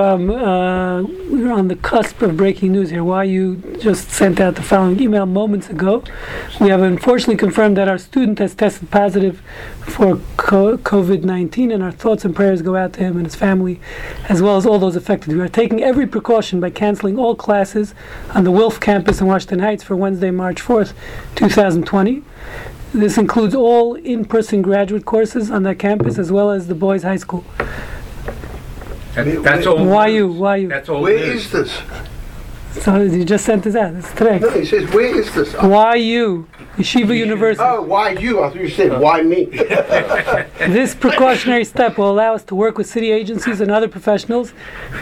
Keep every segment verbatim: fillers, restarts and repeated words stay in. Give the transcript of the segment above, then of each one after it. Um, uh, we're on the cusp of breaking news here. Why you just sent out the following email moments ago. We have unfortunately confirmed that our student has tested positive for covid nineteen, and our thoughts and prayers go out to him and his family, as well as all those affected. We are taking every precaution by canceling all classes on the Wilf campus in Washington Heights for Wednesday, March fourth, twenty twenty. This includes all in-person graduate courses on that campus, as well as the boys' high school. That, that's all. Why you? Why you? That's all. Where news. Is this? So you just sent this out. It's today. No, he says, where is this? Why you? Yeshiva University. Oh, why you? I thought you said, why me? This precautionary step will allow us to work with city agencies and other professionals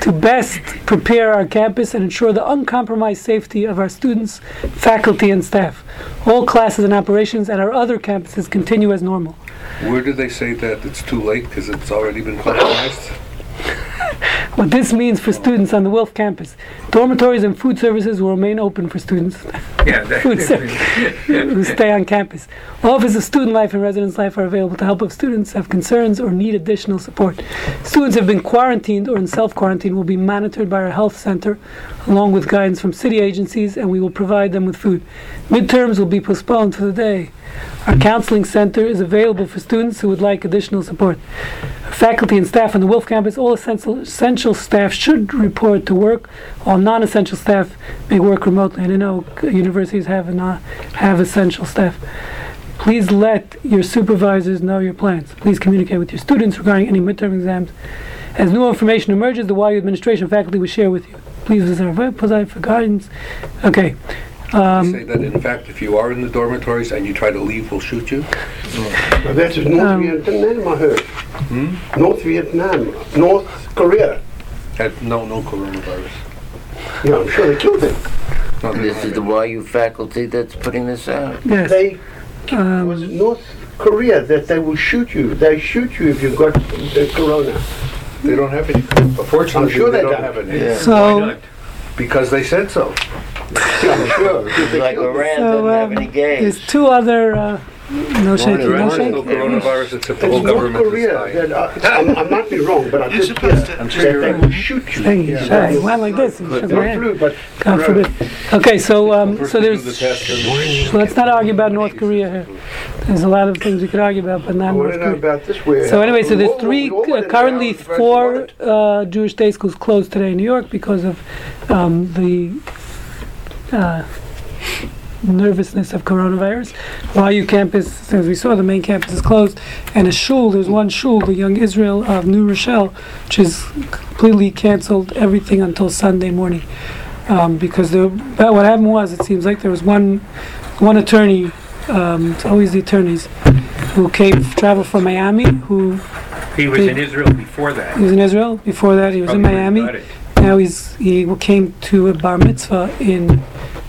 to best prepare our campus and ensure the uncompromised safety of our students, faculty, and staff. All classes and operations at our other campuses continue as normal. Where do they say that it's too late because it's already been compromised? What this means for students on the Wilf campus, dormitories and food services will remain open for students yeah, that, food service, who stay on campus. Office of Student Life and Residence Life are available to help if students have concerns or need additional support. Students have been quarantined or in self-quarantine will be monitored by our health center, along with guidance from city agencies, and we will provide them with food. Midterms will be postponed for the day. Our counseling center is available for students who would like additional support. Faculty and staff on the Wilf campus, all essential, essential staff should report to work, while non-essential staff may work remotely. I don't know, universities have, and not have essential staff. Please let your supervisors know your plans. Please communicate with your students regarding any midterm exams. As new information emerges, the Y U administration faculty will share with you. Please visit our website for guidance. Okay. Um, they say that, in fact, if you are in the dormitories and you try to leave, we'll shoot you? Mm. That is North um, Vietnam, I heard. Hmm? North Vietnam. North Korea. Had no, no coronavirus. Yeah, I'm sure they killed it. No, this is the Y U faculty that's putting this out? Yes. They, um, was it North Korea that they will shoot you? They shoot you if you've got the corona. They don't have any. Unfortunately, I'm sure they, they don't, don't have any. Yeah. So why not? Because they said so. I'm sure. It's like Iran so, doesn't um, have any gays. There's two other. Uh, no shaking. No shaking. No coronavirus. It's a whole government. Korea. I might be wrong, but I just I'm sure they will shoot you. They went like this. God forbid. Okay, so um, so there's. So let's not argue about North Korea here. There's a lot of things we could argue about, but not North Korea. So anyway, so there's three uh, currently four uh, Jewish day schools closed today in New York because of um, the. Uh, nervousness of coronavirus. Y U campus, as we saw, the main campus is closed, and a shul, there's one shul, the Young Israel of New Rochelle, which is completely canceled everything until Sunday morning. Um, because the, what happened was, it seems like there was one one attorney, um, it's always the attorneys, who came, traveled from Miami, who... He was did, in Israel before that. He was in Israel before that, he was Probably in Miami. Now he's, he came to a bar mitzvah in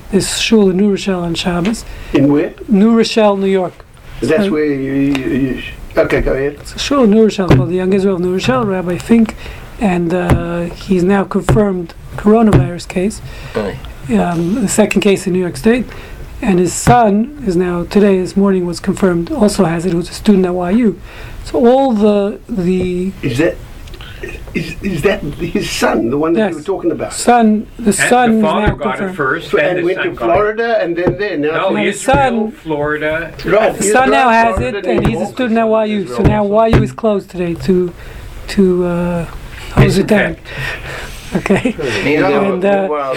this shul in New Rochelle on Shabbos. In where? New Rochelle, New York. That's so where you, you, you... Okay, go ahead. It's a shul in New Rochelle called the Young Israel of New Rochelle, Rabbi Fink, and uh, he's now confirmed coronavirus case. Um, the second case in New York State. And his son is now, today, this morning, was confirmed, also has it, who's a student at Y U. So all the... the is that... Is is that his son, the one yes. that you were talking about? Son, the and son. The father got confirmed. It first, so and went to Florida, and then there. Now no, now his son, Florida. Right, the son now has Florida it, and he's a student at Y U. So now Y U is closed today to to uh, hose it down. Okay. And uh, now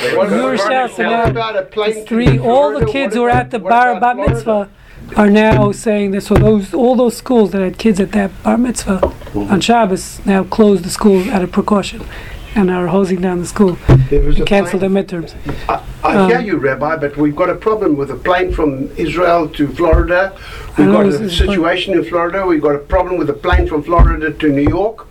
three. All the kids who were at the bar bat mitzvah are now saying that, so those all those schools that had kids at that bar mitzvah mm-hmm. on Shabbos now closed the schools out of precaution and are hosing down the school and cancel their midterms. I, I um, hear you, Rabbi, but we've got a problem with a plane from Israel to Florida. We've got a situation in Florida. We've got a problem with a plane from Florida to New York.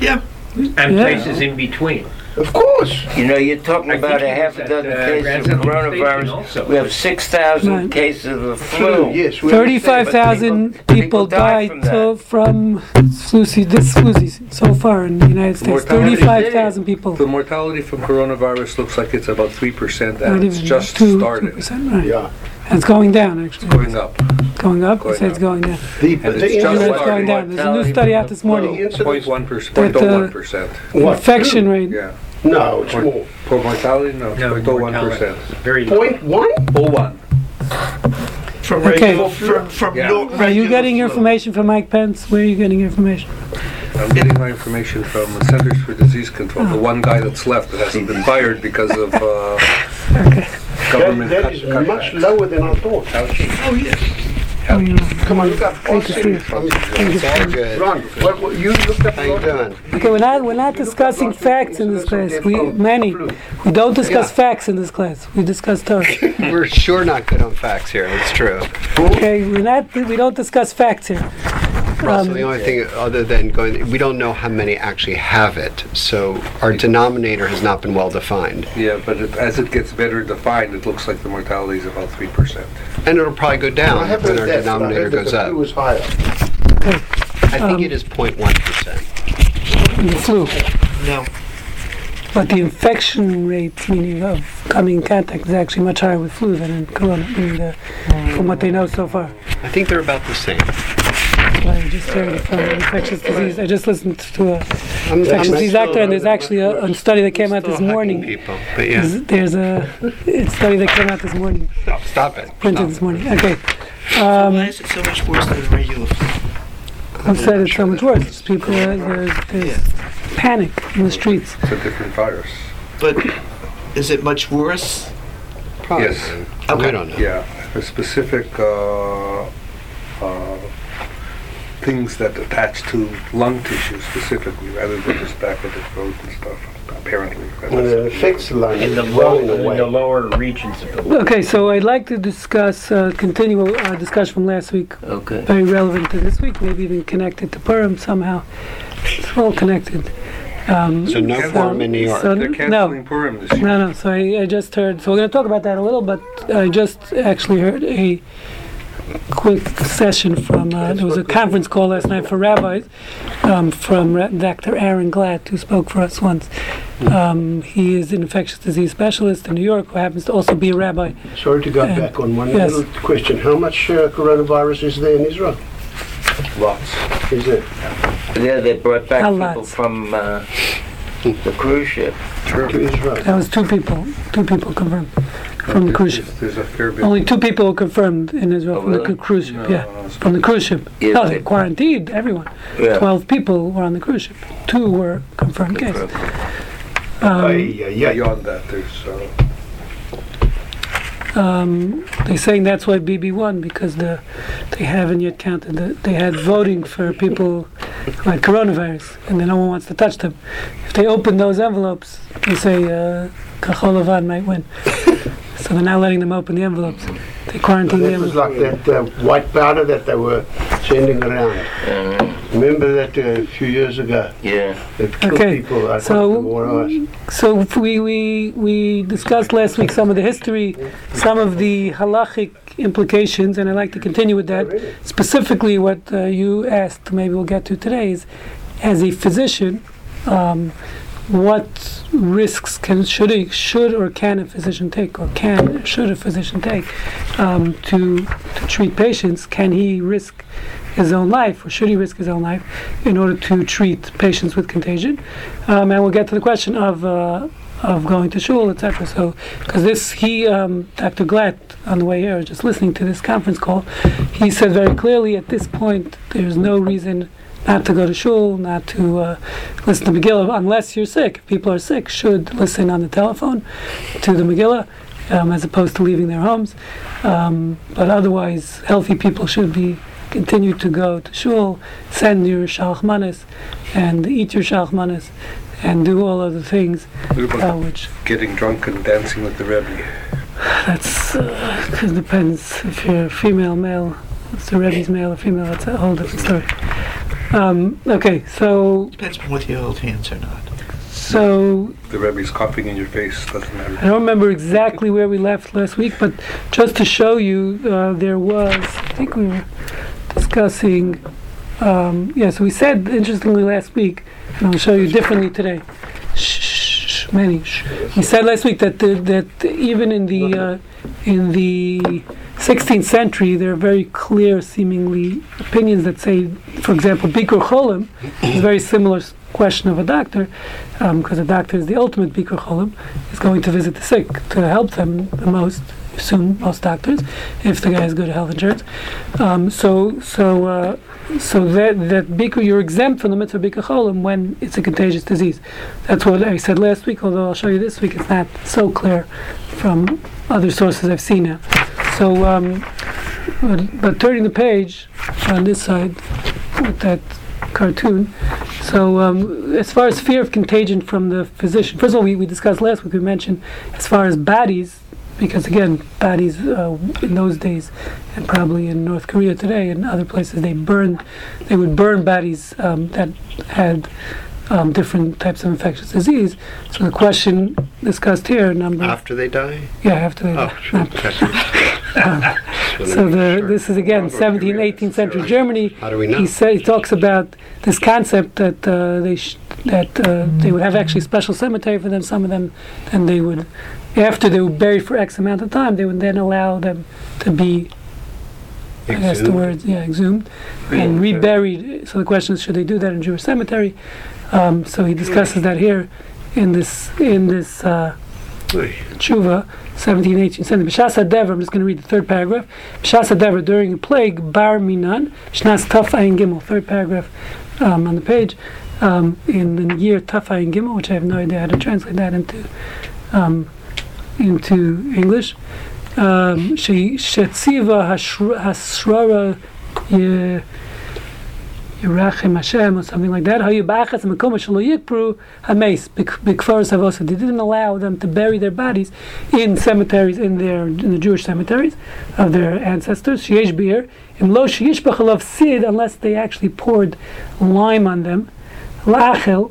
Yeah. And yeah. places in between. Of course. You know, you're talking I about a half a dozen uh, cases of coronavirus. We have six thousand cases of the flu. Yes, thirty-five thousand people, people died from, to, from flu se- this flu season so far in the United States. thirty-five thousand people. The mortality from coronavirus looks like it's about three percent, and it's just two, started. two percent, right. Yeah. And it's going down, actually. It's going up. going up, you say it's going down. The, and the it's just it's going down. There's a new study out this morning. zero point one percent. Infection rate. Yeah. No, it's more. For mortality, no. zero point zero one percent. Very low. zero point one? zero point one. From okay. From, from, from yeah. your are you getting your information from Mike Pence? Where are you getting your information? I'm getting my information from the Centers for Disease Control, oh. the one guy that's left that hasn't been fired because of uh, okay. government that, that is cut much back. Lower than I thought. Oh, yes. How you Come on, look up. Thank you. Thank you. Ron, what, what, you looked up. Okay, we're not we're not discussing facts in this class. We many we don't discuss yeah. facts in this class. We discuss Torah. We're sure not good on facts here. It's true. Okay, we're not. We don't discuss facts here. Um, so the only thing other than going, we don't know how many actually have it, so our denominator has not been well defined. Yeah, but it, as it gets better defined, it looks like the mortality is about three percent. And it'll probably go down well, when our death, denominator goes up. Was higher. Okay. I think um, it is zero point one percent. The flu? No. But the infection rate, meaning of coming in contact, is actually much higher with flu than in corona, in the, from what they know so far. I think they're about the same. I just heard from infectious disease. I just listened to an infectious disease doctor, and there's actually a, a study that came out this morning. People, but yeah. There's, there's a, a study that came out this morning. Stop, stop it. Printed this morning. Okay. Um, why is it so much worse than regular flu? I'm saying it's so much worse. People, uh, there's, there's yeah. panic in the streets. It's a different virus. But is it much worse? Probably. Yes. Okay. Okay. I don't know. Yeah. A specific. Uh, uh, things that attach to lung tissue specifically, rather than just back of the throat and stuff, apparently. When it affects the lung, in the, low, in the lower regions of the lung. Okay, so I'd like to discuss, uh, continue our discussion from last week. Okay. Very relevant to this week, maybe even connected to Purim somehow. It's all connected. Um, so no Purim in New York. So They're canceling no, Purim this year. No, no, so I, I just heard, so we're going to talk about that a little, but I just actually heard a quick session from, uh, there was a conference call last night for rabbis um, from Ra- Doctor Aaron Glatt, who spoke for us once. Um, he is an infectious disease specialist in New York who happens to also be a rabbi. Sorry to go and back on one yes. little question. How much uh, coronavirus is there in Israel? Lots. Is there? Yeah, they brought back How people lots? from uh, the cruise ship sure. to Israel. That was two people, two people confirmed. From the cruise ship. There's a fair bit. Only two people were confirmed in Israel oh, from really? the cruise ship. No, yeah, no, from the cruise ship. Yes, no, they quarantined everyone. Yeah. Twelve people were on the cruise ship. Two were confirmed cases. Um, uh, yeah, yeah. Beyond that, there's. Uh, um, they're saying that's why B B won because the they haven't yet counted. The, they had voting for people who had coronavirus, and then no one wants to touch them. If they open those envelopes, they say uh, Kahol Avad might win. So they're now letting them open the envelopes. They quarantine well, the envelopes. It was like that uh, white powder that they were sending around. Mm. Remember that uh, a few years ago? Yeah. It killed okay. people out so, of more eyes. So we, we, we discussed last week some of the history, some of the halachic implications, and I'd like to continue with that. Oh, really? Specifically what uh, you asked, maybe we'll get to today, is as a physician, um, what risks can should a, should or can a physician take, or can should a physician take um, to to treat patients? Can he risk his own life, or should he risk his own life in order to treat patients with contagion? Um, and we'll get to the question of uh, of going to shul, et cetera. So, because this, he, um, Doctor Glatt, on the way here, just listening to this conference call, he said very clearly at this point there's no reason not to go to shul, not to uh, listen to Megillah, unless you're sick. If people are sick, should listen on the telephone to the Megillah, um, as opposed to leaving their homes. Um, but otherwise, healthy people should be continue to go to shul, send your Shalchmanis, and eat your Shalchmanis, and do all other things. Uh, which getting drunk and dancing with the Rebbe. That's, uh, it depends if you're female, male, if the Rebbe's male or female, that's a whole different story. Um, okay, so depends on whether you hold hands or not. So the Rebbe's coughing in your face, doesn't matter. I don't remember exactly where we left last week, but just to show you, uh, there was I think we were discussing. Um, yeah, so we said interestingly last week, and I'll show you differently today. Shh, shh many. Shh. We said last week that the, that even in the uh, in the sixteenth century, there are very clear, seemingly, opinions that say, for example, Bikur Cholim is a very similar question of a doctor, because um, a doctor is the ultimate Bikur Cholim, is going to visit the sick to help them the most, soon, most doctors, if the guy has good health insurance. Um, so so uh, so that, that Bikur, you're exempt from the mitzvah Bikur Cholim when it's a contagious disease. That's what I said last week, although I'll show you this week, it's not so clear from other sources I've seen now. So, um, but, but turning the page on this side with that cartoon, so um, as far as fear of contagion from the physician, first of all, we, we discussed last week, we mentioned as far as bodies, because again, bodies uh, in those days, and probably in North Korea today and other places, they burned, they would burn bodies um, that had um, different types of infectious disease. So the question discussed here, number... After they die? Yeah, after they oh, die. Sure. Okay. Um, so the, this is again seventeenth, eighteenth century Germany. How do we know? He, say, he talks about this concept that uh, they sh- that uh, they would have actually special cemetery for them. Some of them, and they would, after they were buried for X amount of time, they would then allow them to be, I guess the words, yeah, exhumed and reburied. So the question is, should they do that in Jewish cemetery? Um, so he discusses that here in this in this. Uh, Tshuva, seventeen, eighteen, seventeen. B'shas hadevar, I'm just going to read the third paragraph. B'shas hadevar, during a plague, bar minan, shnas taf ayin gimel, third paragraph um, on the page, um, in the year taf ayin gimel, which I have no idea how to translate that into um, into English. Um, she shetziva hasrara ye... Yerachem Hashem, or something like that. They didn't allow them to bury their bodies in cemeteries, in their in the Jewish cemeteries of their ancestors. Sheyesh beer, and lo sheyishbach alav sid, unless they actually poured lime on them. La'achel,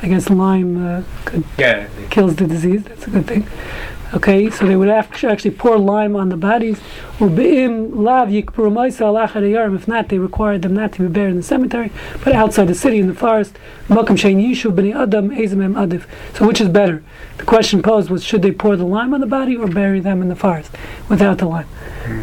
I guess lime uh, could, yeah, kills the disease. That's a good thing. Okay, so they would actually pour lime on the bodies. If not, they required them not to be buried in the cemetery, but outside the city, in the forest. So which is better? The question posed was, should they pour the lime on the body or bury them in the forest without the lime?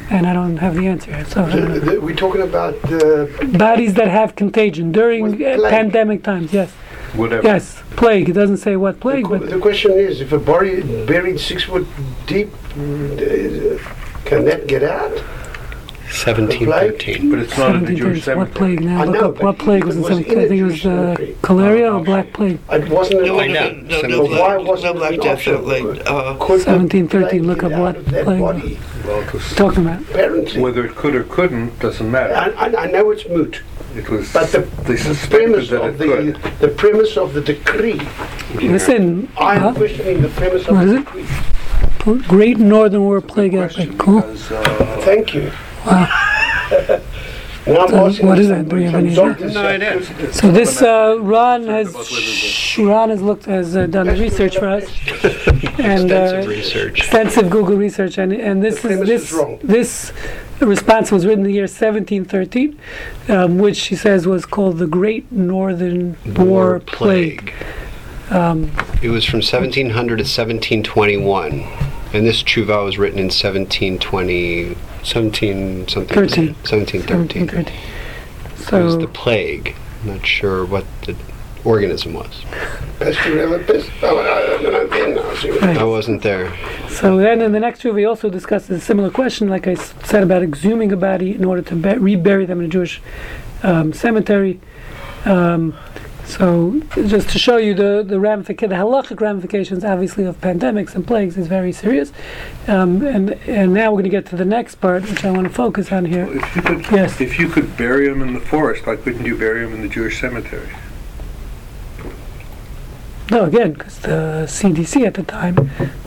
And I don't have the answer here. So the, the, we're talking about... Uh, bodies that have contagion during pandemic times, yes. Whatever. Yes, plague. It doesn't say what plague. The, co- but the question is, if a body buried six foot deep, uh, can that get out? seventeen thirteen. But it's not in the Jewish cemetery. What plague now? I Look know, up what plague was in the cemetery. I think it was the cholera or black plague. It wasn't in the cemetery. Why wasn't black death? seventeen thirteen. Look up what plague. Talking about apparently. Whether it could or couldn't doesn't matter. I, I, I know it's moot. It was but the, the premise of the the premise of the decree. Yeah. Listen, I'm uh, questioning the premise of the decree. P- Great Northern War it's plague outbreak. Cool. Because, uh, thank you. Wow. Now so what is that? Do you have any idea? No idea. So this uh, Ron has sh- Ron has looked has uh, done the research for us and uh, extensive research, extensive Google research, and and this is this is this. The response was written in the year seventeen thirteen, um, which she says was called the Great Northern War, War Plague. Plague. Um, it was from seventeen hundred to seventeen twenty-one, and this tshuva was written in seventeen twenty, seventeen something, thirteen. seventeen thirteen. seventeen thirteen. So it was the plague. I'm not sure what the organism was. Right. I wasn't there. So then in the next two, we also discussed a similar question, like I s- said about exhuming a body in order to be- rebury them in a Jewish um, cemetery. Um, so just to show you the the, ramific- the halakhic ramifications, obviously, of pandemics and plagues is very serious. Um, and and now we're going to get to the next part, which I want to focus on here. Well, if you could, yes. If you could bury them in the forest, why couldn't you bury them in the Jewish cemetery? No, again, because the C D C at the time,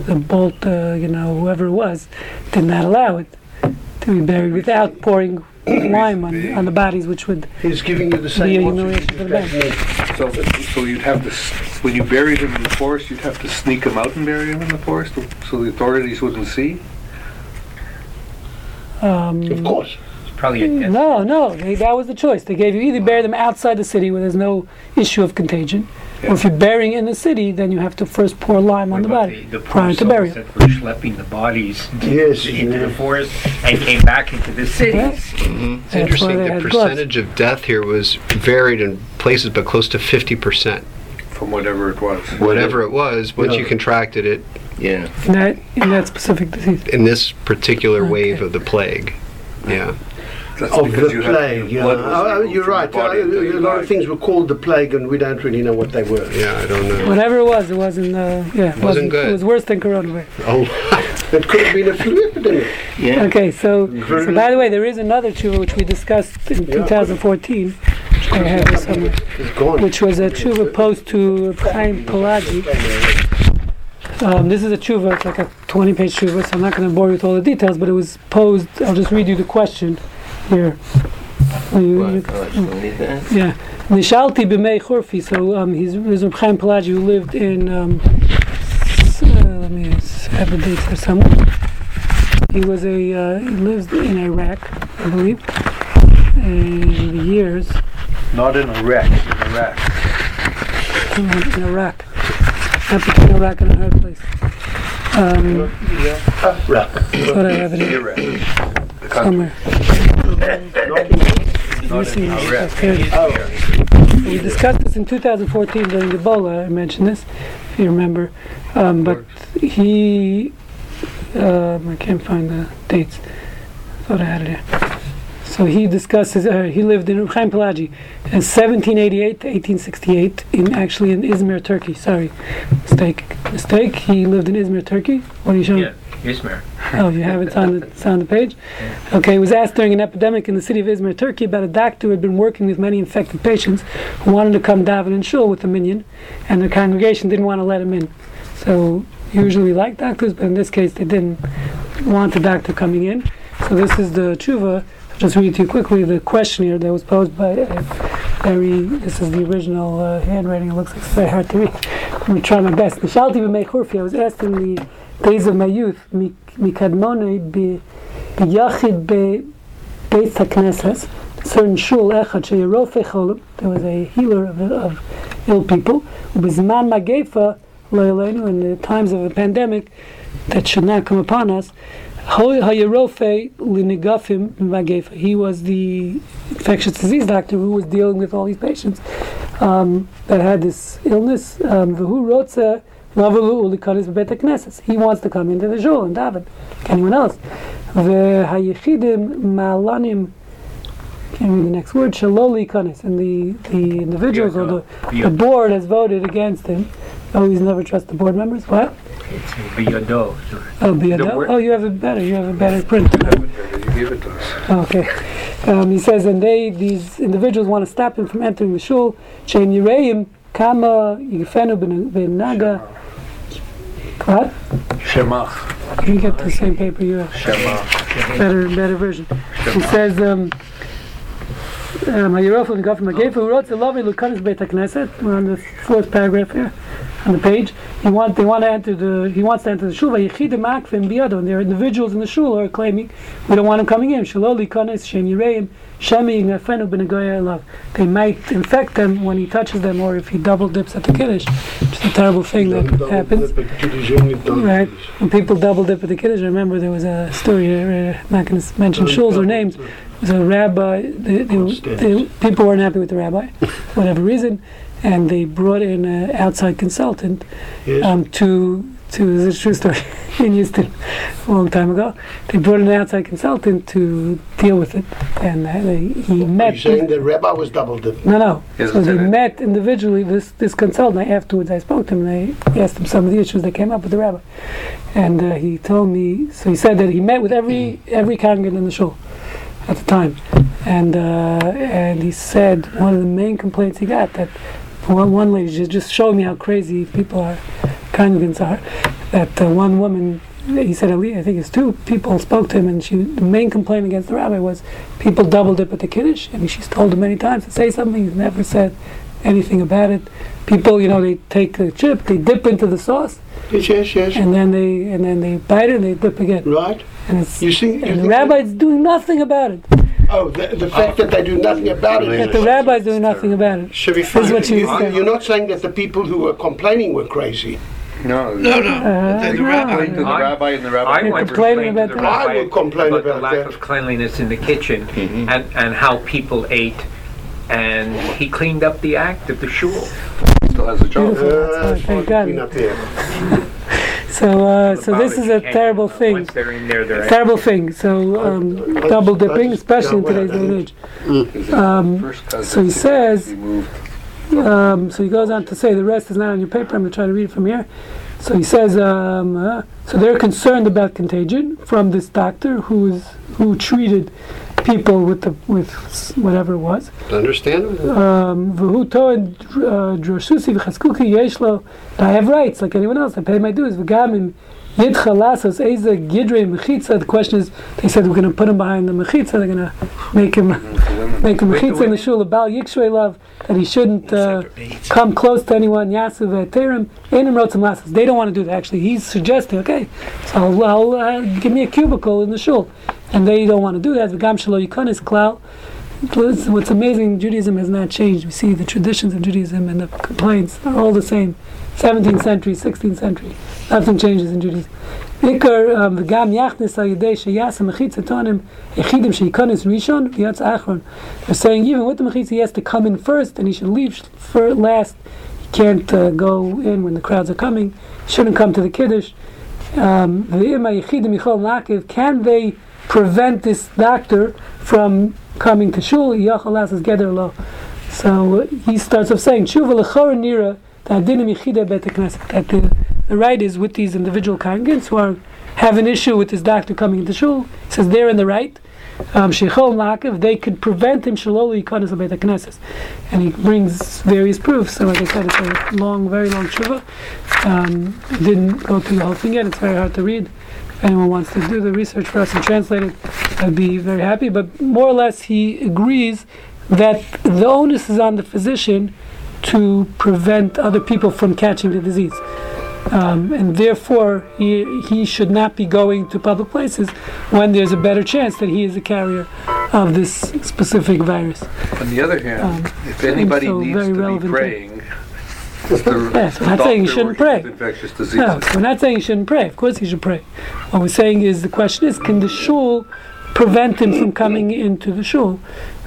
the Bolt, uh, you know, whoever it was, did not allow it to be buried without pouring lime on, on the bodies, which would He's giving you the same humiliation to the back. So, so you'd have to, when you buried them in the forest, you'd have to sneak them out and bury them in the forest, so the authorities wouldn't see? Um, of course. Probably a guess. No, no, they, that was the choice. They gave you either bury them outside the city where there's no issue of contagion, Yeah. Or if you're burying in the city, then you have to first pour lime what on the body the, the prior to burial. That were schlepping the bodies yes, into yeah. the forest and came back into the cities. Yeah. Mm-hmm. It's interesting. The percentage gloves. of death here was varied in places, but close to fifty percent. From whatever it was. Whatever it was, once yeah. you contracted it. Yeah. In that, in that specific disease. In this particular okay. wave of the plague. Yeah. That's of the you plague, yeah. Oh, you're right. Uh, a lot life. of things were called the plague, and we don't really know what they were. Yeah, I don't know. Whatever it was, it wasn't. Uh, yeah, it wasn't, wasn't good. It was worse than coronavirus. Oh, it could have been a flu epidemic. Yeah. Okay, so, mm-hmm. so by the way, there is another tshuva which we discussed in yeah, twenty fourteen. I have it somewhere, which was a tshuva post to Chaim Pelagi. Um, this is a tshuva. It's like a twenty-page tshuva, so I'm not going to bore you with all the details. But it was posed. I'll just read you the question. Here. You, well, you, mm, yeah. Nishalti b'mei Churfi. So um, he's Chaim Pelagi, who lived in. Um, s- uh, let me have the dates for someone. He was a. Uh, he lives in Iraq, I believe, and years. Not in Iraq. In Iraq. Mm, in Iraq. Not between Iraq and a hard place. Um, yeah. Iraq. What I have it here. Somewhere. We discussed this in two thousand fourteen during Ebola. I mentioned this, if you remember. Um, but he, um, I can't find the dates. I thought I had it here. So he discusses. Uh, he lived in Chaim Pelagi, in seventeen eighty-eight to eighteen sixty-eight, in actually in Izmir, Turkey. Sorry, mistake, mistake. He lived in Izmir, Turkey. What are you showing? Yeah. Izmir. Oh, you have it on the, it's on the page? Yeah. Okay, it was asked during an epidemic in the city of Izmir, Turkey, about a doctor who had been working with many infected patients who wanted to come daven in Shul with a minyan, and the congregation didn't want to let him in. So, usually we like doctors, but in this case they didn't want the doctor coming in. So this is the tshuva. I'll just read to you quickly the questionnaire that was posed by very, this is the original uh, handwriting, it looks like it's very hard to read. I'm going to try my best. Nishalti b'mei Churfi, I was asked in the days of my youth, mikadmonei be yachid be beis hakneses, certain shul echad shey Rofe cholim. There was a healer of, of ill people. Ubizman magefa loyalenu, in the times of a pandemic that should not come upon us. Hayerofe linigafim magefa. He was the infectious disease doctor who was dealing with all these patients um, that had this illness. Vehu rotze. He wants to come into the shul and daven. Anyone else? V'hayichidim ma'alanim. Can't read the next word. Shaloli kanis. And the the individuals or the, the board has voted against him. Always never trust the board members. What? It's biyado. Oh, biyado. Oh, you have it better. You have a better print. You give it to us. Okay. Um, he says, and they these individuals want to stop him from entering the shul. Shein yireim kama yifenu b'naga. What? Shemach. You get the same paper you have. Shemach. Better, better version. He says, um, um, who wrote the lovely Lukanis Beit HaKnesset. We're on the fourth paragraph here, on the page. He want, they want to enter the. He wants to enter the shul. And there are individuals in the shul who are claiming we don't want him coming in. They might infect them when he touches them, or if he double dips at the Kiddush, which is a terrible thing that happens. Right? When people double dip at the Kiddush, I remember there was a story. Here, I'm not going to mention shuls or names. It was a rabbi. They, they, they, people weren't happy with the rabbi, for whatever reason. And they brought in an outside consultant yes. um, to to this is a true story in Houston a long time ago. They brought in an outside consultant to deal with it, and uh, they, he well, met. Are you saying the rabbi was double dipped? No, no. Yes, so they it? met individually. This this consultant. Afterwards, I spoke to him. And I asked him some of the issues that came up with the rabbi, and uh, he told me. So he said that he met with every every congregant in the shul at the time, and uh, and he said one of the main complaints he got that. One, one lady just, just showed me how crazy people are, congregants are. That uh, one woman, he said, at least, I think it's two people spoke to him, and she, the main complaint against the rabbi was people double dip at the Kiddush, and she's told him many times to say something, he's never said anything about it. People, you know, they take a chip, they dip into the sauce, yes, yes, yes. and then they and then they bite it and they dip again. Right. And it's you see, you and the rabbi's doing nothing about it. Oh, the, the fact that they do nothing about it. That the rabbis do nothing about it. Should be fine. Is what you, you, you're not saying that the people who were complaining were crazy. No, no, no. Uh, they the no. complained to the I, rabbi and the rabbi. I would complain about, about, I would complain about, about the lack that. of cleanliness in the kitchen mm-hmm. and, and how people ate. And he cleaned up the act of the shul. Still has a job. Uh, Thank God. So, uh, so this is a terrible thing. There, terrible thing. So, um, double dipping, especially in today's day and age. Um, so he says. Um, so he goes on to say, the rest is not on your paper. I'm going to try to read it from here. So he says, um, uh, so they're concerned about contagion from this doctor who is who treated people with the with whatever it was. Understandable. Um, I have rights like anyone else. I pay my dues. The question is, they said we're going to put him behind the Mechitza, they're going to make him make him Mechitza in the Shul, that he shouldn't uh, come close to anyone. They don't want to do that, actually. He's suggesting, okay, so I'll, I'll uh, give me a cubicle in the Shul. And they don't want to do that. What's amazing, Judaism has not changed. We see the traditions of Judaism and the complaints are all the same. seventeenth century, sixteenth century. Nothing changes in Judaism. They're saying even with the Mechitza, he has to come in first and he should leave for last. He can't uh, go in when the crowds are coming. He shouldn't come to the Kiddush. Um, can they prevent this doctor from coming to Shul? So he starts off saying, Tshuva that the, the right is with these individual congregants who are, have an issue with this doctor coming into Shul. He says they're in the right. Um, they could prevent him. And he brings various proofs. So like I said, it's a long, very long tshuva. Um, didn't go through the whole thing yet. It's very hard to read. If anyone wants to do the research for us and translate it, I'd be very happy. But more or less he agrees that the onus is on the physician to prevent other people from catching the disease. Um, and therefore, he, he should not be going to public places when there's a better chance that he is a carrier of this specific virus. On the other hand, um, if anybody so needs to be praying... The, yes, we're not saying you shouldn't pray. No, we're not saying you shouldn't pray. Of course you should pray. What we're saying is, the question is, can the shul prevent him from coming into the shul?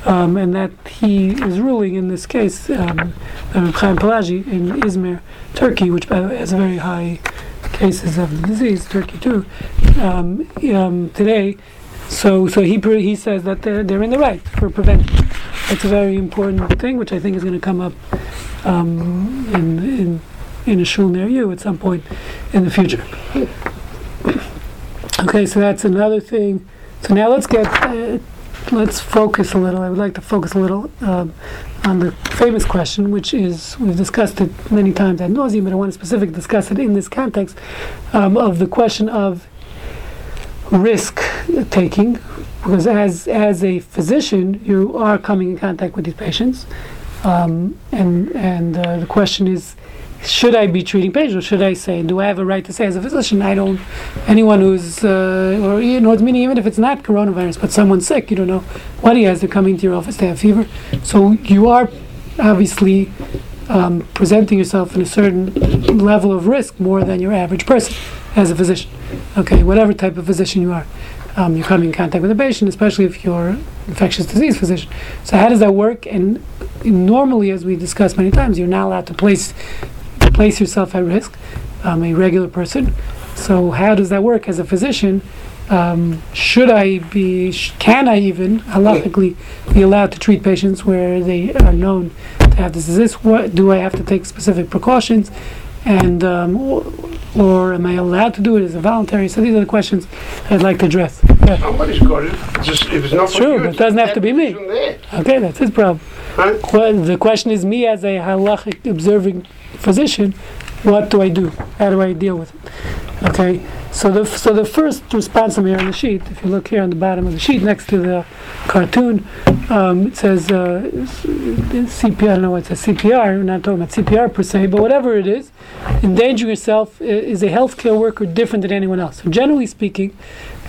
Um, and that he is ruling in this case, um, Chaim Pelagi in Izmir, Turkey, which by the way has very high cases of the disease, Turkey too, um, um, today. So, so he pre- he says that they're, they're in the right for prevention. That's a very important thing, which I think is going to come up um, in in in a shul near you at some point in the future. Okay, so that's another thing. So now let's get. Uh, Let's focus a little. I would like to focus a little um, on the famous question, which is, we've discussed it many times ad nauseum, but I want to specifically discuss it in this context um, of the question of risk taking, because as as a physician, you are coming in contact with these patients, um, and and uh, the question is, should I be treating patients, or should I say, do I have a right to say as a physician, I don't, anyone who's, uh, or, you know, meaning even if it's not coronavirus, but someone's sick, you don't know what he has, they're coming to your office, they have fever. So you are obviously um, presenting yourself in a certain level of risk more than your average person as a physician. Okay, whatever type of physician you are. Um, you're coming in contact with a patient, especially if you're an infectious disease physician. So how does that work? And normally, as we discussed many times, you're not allowed to place place yourself at risk, um, a regular person. So how does that work as a physician? Um, should I be, sh- can I even, halakhically, be allowed to treat patients where they are known to have this disease? What, do I have to take specific precautions? And um, or, or am I allowed to do it as a voluntary? So these are the questions I'd like to address. Yeah. Somebody's got it. It's, just, if it's not it's true, you, but it doesn't have to be me. Okay, that's his problem. Huh? Well, the question is, me as a halakhic observing physician, what do I do? How do I deal with it? Okay, So the so the first response from here on the sheet, if you look here on the bottom of the sheet next to the cartoon, um, it says uh, C P R. I don't know what it says C P R. We're not talking about C P R per se, but whatever it is, endangering yourself is a healthcare worker different than anyone else. So generally speaking,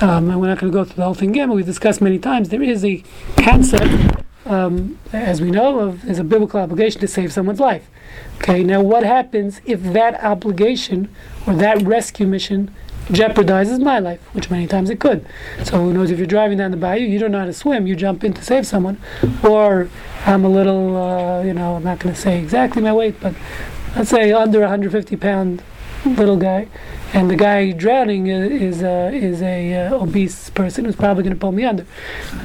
um, and we're not going to go through the whole thing again, but we've discussed many times, there is a concept, um, as we know, of there's a biblical obligation to save someone's life. Okay, now what happens if that obligation or that rescue mission jeopardizes my life, which many times it could. So who knows, if you're driving down the bayou, you don't know how to swim, you jump in to save someone, or I'm a little, uh, you know, I'm not going to say exactly my weight, but let's say under one hundred fifty pound little guy, and the guy drowning is is, uh, is a uh, obese person who's probably going to pull me under.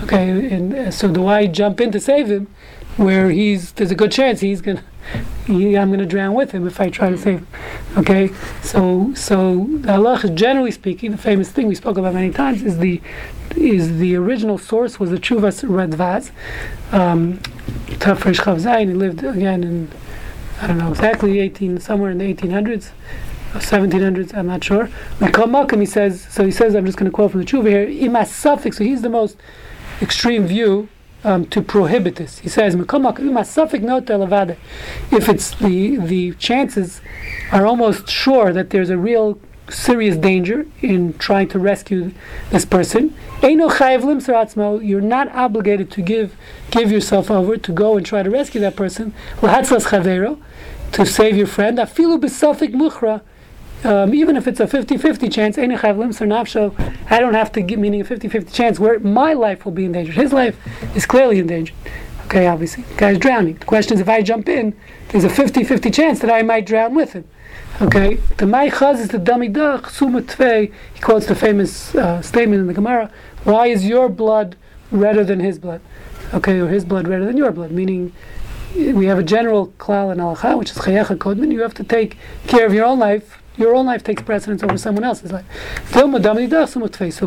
Okay, and uh, so do I jump in to save him, where he's there's a good chance he's going to He, I'm going to drown with him if I try to save him. Okay, so so the Halakha, generally speaking, the famous thing we spoke about many times is the is the original source was the Tshuva's Radbaz, um, Tafresh Chav Zayin. He lived again in I don't know exactly eighteen somewhere in the eighteen hundreds, or seventeen hundreds. I'm not sure. Mikol Malcolm, he says. So he says, I'm just going to quote from the Tshuva here. Ima suffix. So he's the most extreme view. Um, to prohibit this, he says, if it's the the chances are almost sure that there's a real serious danger in trying to rescue this person, you're not obligated to give give yourself over to go and try to rescue that person, to save your friend, Um, even if it's a fifty-fifty chance, I don't have to give, meaning a fifty-fifty chance where my life will be endangered. His life is clearly endangered. Okay, obviously. The guy's drowning. The question is, if I jump in, there's a fifty-fifty chance that I might drown with him. Okay, the my chaz is the dummy dach, summa tvei. He quotes the famous uh, statement in the Gemara, why is your blood redder than his blood? Okay, or his blood redder than your blood, meaning we have a general klal in Halakha, which is chayecha kodmin, you have to take care of your own life. Your own life takes precedence over someone else's life. So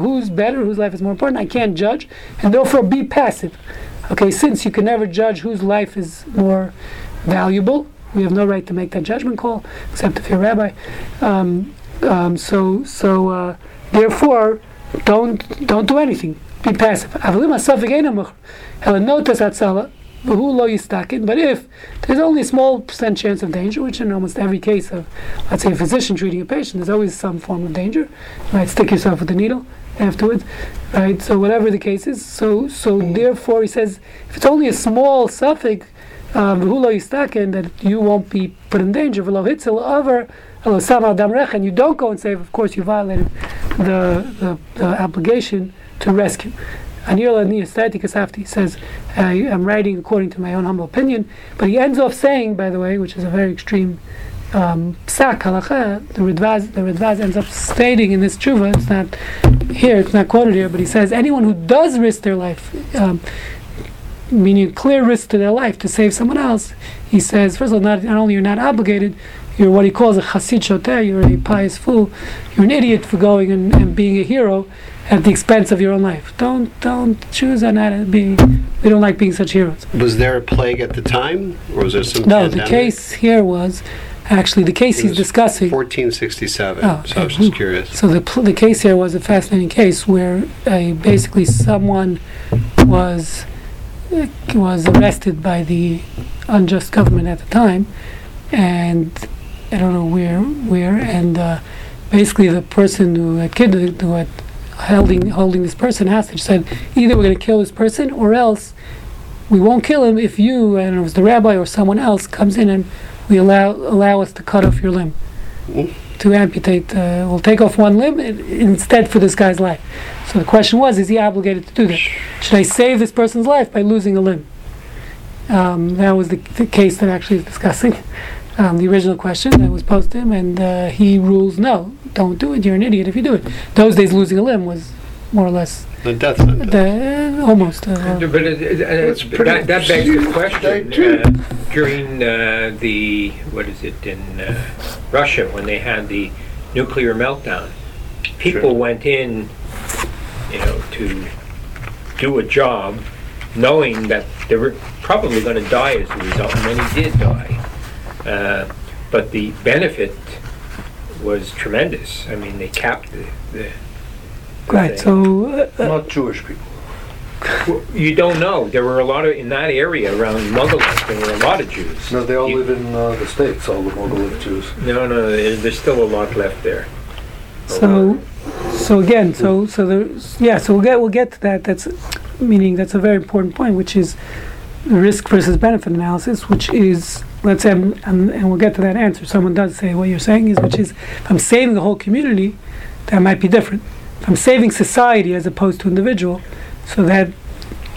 who's better, whose life is more important? I can't judge, and therefore be passive. Okay, since you can never judge whose life is more valuable, we have no right to make that judgment call, except if you're a rabbi. Um, um, so, so uh, therefore, don't don't do anything. Be passive. But if there's only a small percent chance of danger, which in almost every case of, let's say, a physician treating a patient, there's always some form of danger. You might stick yourself with a needle afterwards, right? So whatever the case is, so so therefore he says, if it's only a small suffix, um, that you won't be put in danger. And you don't go and save, of course you violated the, the, the obligation to rescue. He says, I am writing according to my own humble opinion, but he ends off saying, by the way, which is a very extreme um, psak halakha, the Radbaz, the Radbaz ends up stating in this tshuva, it's not here, it's not quoted here, but he says, anyone who does risk their life, um, meaning a clear risk to their life to save someone else, he says, first of all, not, not only you're not obligated, you're what he calls a chassid shoteh, you're a pious fool, you're an idiot for going and, and being a hero at the expense of your own life. Don't don't choose on that. Be, we don't like being such heroes. Was there a plague at the time, or was there some? No, pandemic? The case here was actually the case it he's discussing. fourteen sixty-seven. Oh, so okay. I was just curious. So the pl- the case here was a fascinating case where a, basically someone was was arrested by the unjust government at the time, and I don't know where where and uh, basically the person who had kidnapped who had Holding, holding this person hostage said, either we're going to kill this person or else we won't kill him if you, I don't know, it was the rabbi or someone else, comes in and we allow allow us to cut off your limb, to amputate, uh, we'll take off one limb and, instead for this guy's life. So the question was, is he obligated to do that? Should I save this person's life by losing a limb? Um, that was the, the case that actually is discussing. Um, the original question that was posed to him, and uh, he rules no, don't do it, you're an idiot if you do it. Those days losing a limb was more or less the death sentence. The, uh, almost. Uh, uh, but it, it, uh, that, that begs the question, uh, during uh, the, what is it, in uh, Russia, when they had the nuclear meltdown, people sure. went in, you know, to do a job knowing that they were probably going to die as a result, and many did die. Uh, but the benefit was tremendous. I mean, they capped the... the right, so... Uh, Not Jewish people. Well, you don't know. There were a lot of, in that area around Mogilev, there were a lot of Jews. No, they all you, live in uh, the States, all the Mogilev Jews. No, no, there's still a lot left there. So, so again, so, so there's, yeah, so we'll get, we'll get to that. That's, meaning that's a very important point, which is the risk versus benefit analysis, which is, let's say, I'm, I'm, and we'll get to that answer. Someone does say what you're saying is, which is, if I'm saving the whole community, that might be different. If I'm saving society as opposed to individual, so that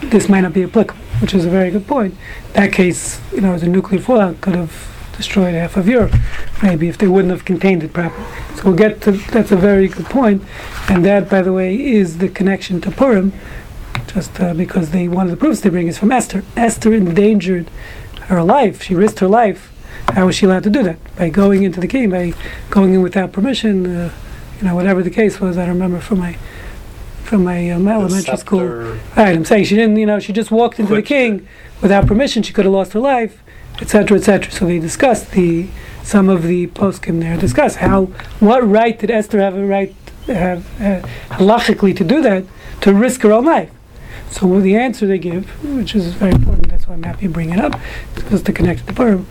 this might not be applicable, which is a very good point. In that case, you know, the nuclear fallout could have destroyed half of Europe, maybe, if they wouldn't have contained it properly. So we'll get to, that's a very good point, and that, by the way, is the connection to Purim, just uh, because they, one of the proofs they bring is from Esther. Esther endangered her life. She risked her life. How was she allowed to do that? By going into the king, by going in without permission, uh, you know, whatever the case was. I remember from my from my um, elementary school. Right, I'm saying she didn't, you know, she just walked into the king without permission. She could have lost her life, et cetera, et cetera. So they discussed the, some of the poskim there discuss how, what right did Esther have a right, have uh, halachically to do that, to risk her own life? So the answer they give, which is very important, that's why I'm happy to bring it up, because to connect the Purim,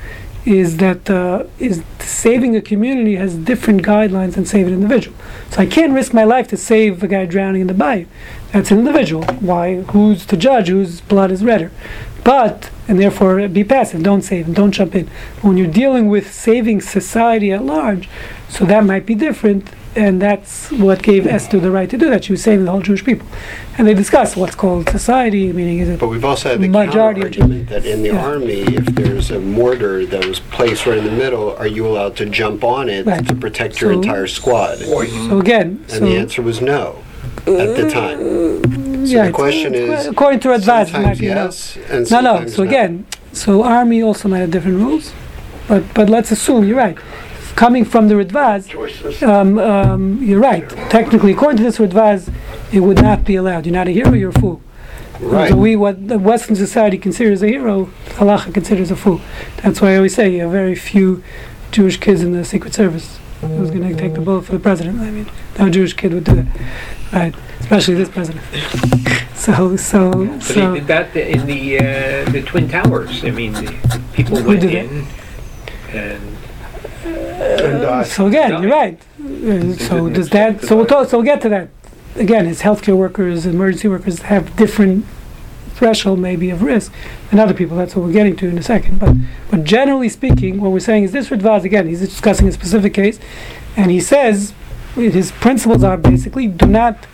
is that uh, is saving a community has different guidelines than saving an individual. So I can't risk my life to save a guy drowning in the bayou. That's an individual. Why? Who's to judge whose blood is redder? But, and therefore be passive, don't save him, don't jump in. But when you're dealing with saving society at large, so that might be different, and that's what gave Esther the right to do that. She was saving the whole Jewish people. And they discussed what's called society, meaning is it but we've also had the counter-argument that in the yeah. army, if there's a mortar that was placed right in the middle, are you allowed to jump on it right. to protect so, your entire squad? So again... And so the answer was no at the time. So yeah, the question is, according to Radbaz, sometimes yes, and sometimes no, no. So no. Again, so army also might have different rules, but but let's assume you're right. Coming from the Radbaz, um, um, you're right. Technically, according to this Radbaz, it would not be allowed. You're not a hero, you're a fool. Right. So we, what the Western society considers a hero, Halakha considers a fool. That's why I always say you have very few Jewish kids in the Secret Service. Who's going to take the bullet for the president? I mean, no Jewish kid would do that, right? Especially this president. So, so, yeah, so. But he did that in the uh, the Twin Towers. I mean, the people who went in that? and. Uh, so again, died. You're right. Uh, so does that? So we'll talk. So we'll get to that. Again, as healthcare workers, emergency workers have different threshold maybe of risk than other people. That's what we're getting to in a second. But but generally speaking, what we're saying is this Radbaz, again, he's discussing a specific case, and he says his principles are basically do not,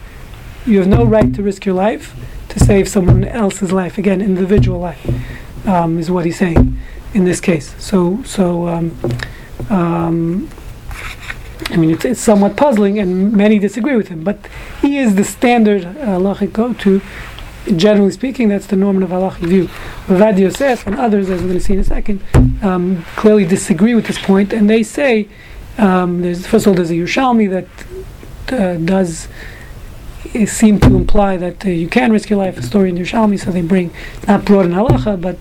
you have no right to risk your life to save someone else's life. Again, individual life um, is what he's saying in this case. So so um, um, I mean, it's, it's somewhat puzzling, and many disagree with him. But he is the standard halachic uh, go-to. Generally speaking, that's the normative halachic view. Rav Yosef and others, as we're going to see in a second, um, clearly disagree with this point, and they say, um, there's, first of all, there's a Yerushalmi that uh, does uh, seem to imply that uh, you can risk your life, a story in Yerushalmi, so they bring, not brought in halacha, but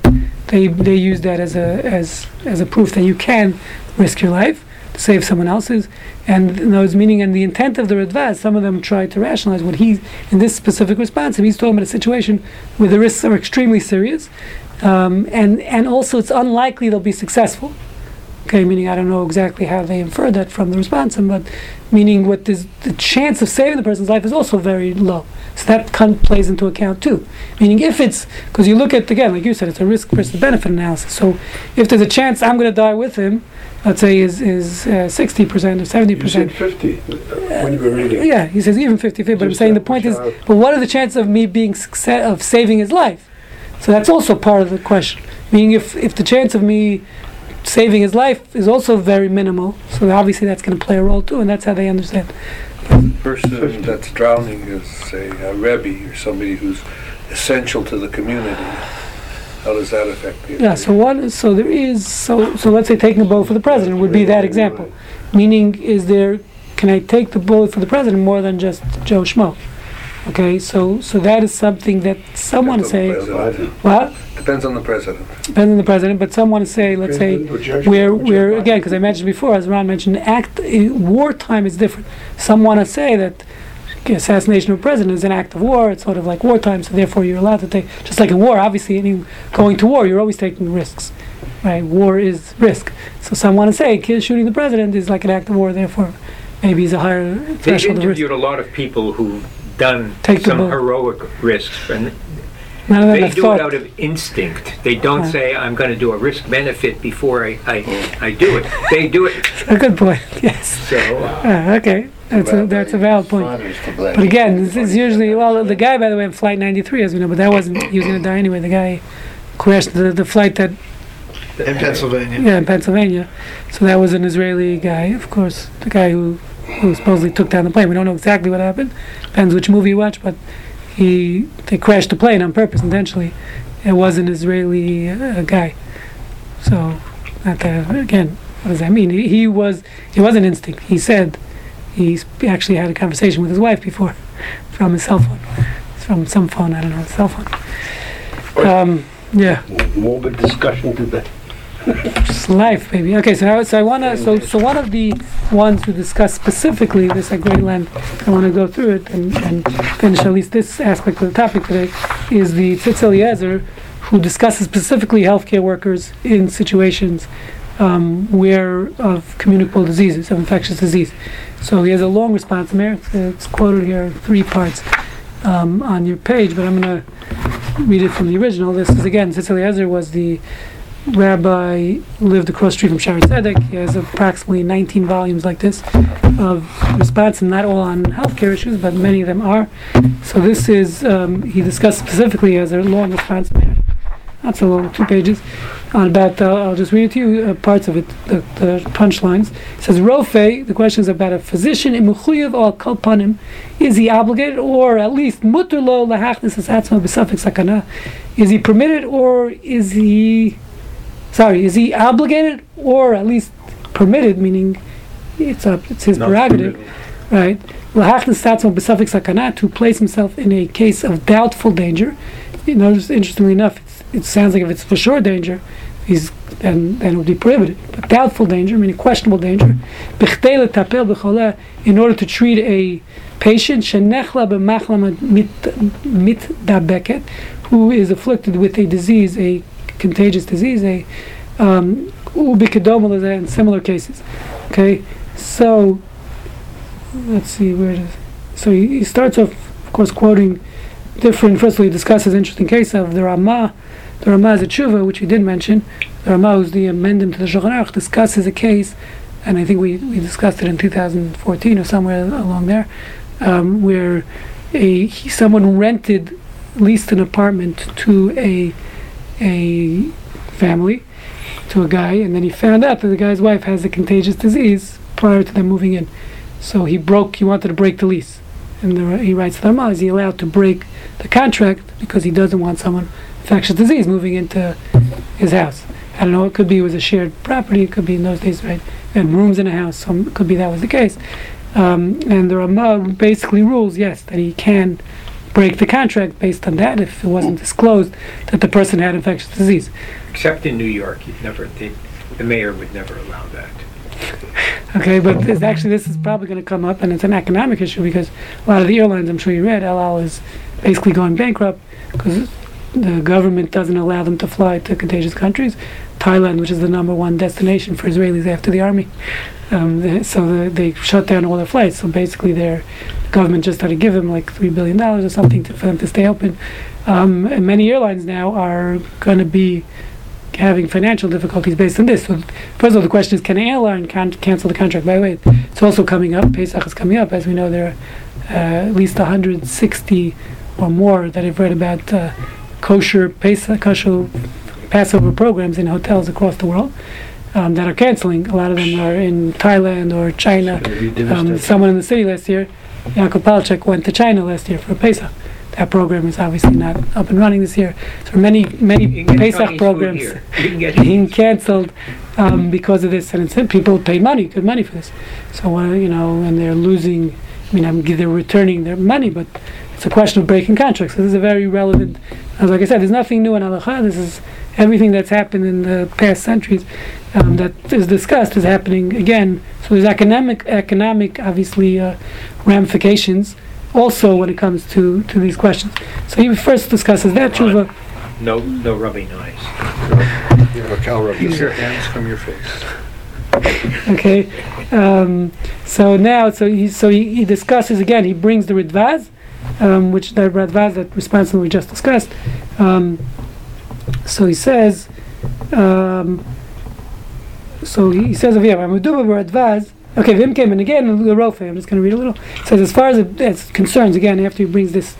they they use that as a as as a proof that you can risk your life to save someone else's, and in those meaning and the intent of the Radbaz, some of them tried to rationalize what he, in this specific response, he's talking about a situation where the risks are extremely serious, um, and and also it's unlikely they'll be successful. Okay, meaning I don't know exactly how they inferred that from the response, but meaning what this, the chance of saving the person's life is also very low. So that con- plays into account too. Meaning if it's, because you look at, again, like you said, it's a risk versus benefit analysis. So if there's a chance I'm going to die with him, let's say is is uh, sixty percent or seventy percent. You said fifty uh, when you were reading. Yeah, he says even fifty-fifty, but just I'm saying the point is, but what are the chances of me being success, of saving his life? So that's also part of the question. Meaning if, if the chance of me saving his life is also very minimal, so obviously that's going to play a role too, and that's how they understand. The person that's drowning is, say, a Rebbe or somebody who's essential to the community. How does that affect you? Yeah, so one, so there is, so so let's say taking a bullet for the president would be that example. Meaning, is there, can I take the bullet for the president more than just Joe Schmo? Okay, so so that is something that someone say. What? Depends on the president. Depends on the president, but someone say, let's say, we're we're again, because I mentioned before, as Ron mentioned, act wartime is different. Some want to say that assassination of a president is an act of war. It's sort of like wartime, so therefore you're allowed to take, just like in war. Obviously, any going to war, you're always taking risks, right? War is risk. So some want to say, shooting the president is like an act of war. Therefore, maybe he's a higher threshold. They've interviewed a lot of people who done take some heroic risks, and none they do thought. It out of instinct. They don't yeah. say, I'm going to do a risk benefit before I I, I do it. They do it. A good point. Yes. So uh, uh, okay. That's a, that's a valid point. But again, this is usually, well, the guy, by the way, in Flight ninety-three, as we know, but that wasn't, he was going to die anyway. The guy crashed the, the flight that... In Pennsylvania. Yeah, in Pennsylvania. So that was an Israeli guy, of course, the guy who, who supposedly took down the plane. We don't know exactly what happened. Depends which movie you watch, but he they crashed the plane on purpose, intentionally. It was an Israeli uh, guy. So, not that, again, what does that mean? He, he was, it was an instinct. He said... He actually had a conversation with his wife before, from his cell phone. It's from some phone, I don't know, his cell phone. Um, yeah. Morbid discussion today. Just life, baby. Okay, so I, so I wanna so so one of the ones who discuss specifically this at great length. I want to go through it and, and finish at least this aspect of the topic today. Is the Tzitz Eliezer, who discusses specifically healthcare workers in situations. Um, where of communicable diseases, of infectious disease. So he has a long response. It's quoted here, three parts um, on your page, but I'm going to read it from the original. This is again, Tzitz Eliezer was the rabbi, lived across the street from Sha'ar Tzedek. He has approximately nineteen volumes like this of response, and not all on healthcare issues, but many of them are. So this is, um, he discussed specifically as a long response. Not so long, two pages. On about, uh, I'll just read it to you, uh, parts of it, the, the punchlines. It says, Rofe, the question is about a physician, is he obligated, or at least, is he permitted, or is he, sorry, is he obligated, or at least permitted, meaning it's up, it's his Not prerogative, permitted. Right? To place himself in a case of doubtful danger. You notice, interestingly enough, it sounds like if it's for sure danger, he's then then it would be prohibited. But doubtful danger, meaning questionable danger, in order to treat a patient who is afflicted with a disease, a contagious disease, a um and similar cases. Okay, so let's see where it is. So he, he starts off, of course, quoting different. First of all, he discusses an interesting case of the Rama. The Rama is a Tshuva, which we did mention. The Rama, who's the amendment to the Shulchan Aruch, discusses a case, and I think we, we discussed it in two thousand fourteen or somewhere along there, um, where a he, someone rented, leased an apartment to a a family, to a guy, and then he found out that the guy's wife has a contagious disease prior to them moving in. So he broke, he wanted to break the lease. And the, he writes to the Rama, is he allowed to break the contract because he doesn't want someone infectious disease moving into his house? I don't know, it could be it was a shared property, it could be in those days, right? And rooms in a house, so it could be that was the case. Um, and the Rama basically rules, yes, that he can break the contract based on that if it wasn't disclosed that the person had infectious disease. Except in New York, you'd never the, the mayor would never allow that. Okay, but this, actually this is probably going to come up, and it's an economic issue because a lot of the airlines, I'm sure you read, El Al is basically going bankrupt because the government doesn't allow them to fly to contagious countries. Thailand, which is the number one destination for Israelis after the army, um, they, so the, they shut down all their flights. So basically, their the government just started giving them like three billion dollars or something to, for them to stay open. Um, and many airlines now are going to be having financial difficulties based on this. So first of all, the question is, can an airline can- cancel the contract? By the way, it's also coming up. Pesach is coming up, as we know. There are uh, at least one hundred sixty or more that I've read about. Uh, kosher Pesach, kosher Passover programs in hotels across the world um, that are canceling. A lot of them are in Thailand or China. Um, someone in the city last year, Yaakov Palachek, went to China last year for Pesach. That program is obviously not up and running this year. So many, many Pesach programs being canceled um, because of this. And it's, people pay money, good money for this. So, uh, you know, and they're losing, I mean, I'm, they're returning their money, but it's a question of breaking contracts. This is a very relevant, as like I said, there's nothing new in halakha. This is everything that's happened in the past centuries um, that is discussed is happening again. So there's economic, economic obviously uh, ramifications also when it comes to, to these questions. So he first discusses that tshuva. No, no rubbing eyes. Use your hands from your face. Okay, um, so now so he so he, he discusses again. He brings the Radbaz, um, which the Radbaz that responsibly we just discussed. Um, so he says, um, so he says over here, okay, Vim came in again. The Rofe, I'm just going to read a little. It says as far as it as concerns again, after he brings this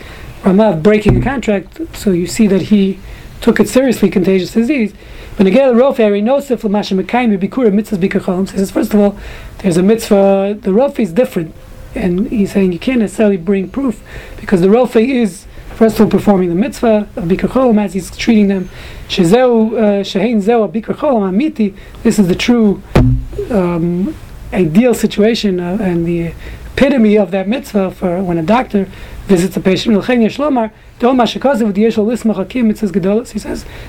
Rama of breaking a contract, so you see that he took it seriously, contagious disease. When again, Rofe, Arinosif, Lamasha Mekayim, Bikur, Mitzvah, Bikur Cholim says, first of all, there's a mitzvah, the Rofe is different. And he's saying you can't necessarily bring proof because the Rofe is, first of all, performing the mitzvah of Bikur Cholim as he's treating them. Shezeu, Shehein Zeu, Bikur Cholim, Amiti. This is the true um, ideal situation uh, and the epitome of that mitzvah for when a doctor visits a patient. He says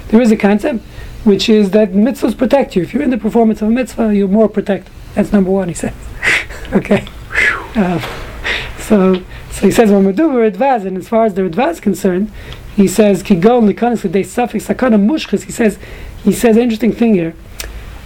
there is a concept which is that mitzvahs protect you. If you're in the performance of a mitzvah, you're more protected. That's number one, he says. Okay. Uh, so so he says, and as far as the Radbaz is concerned, he says, he says, he says an interesting thing here,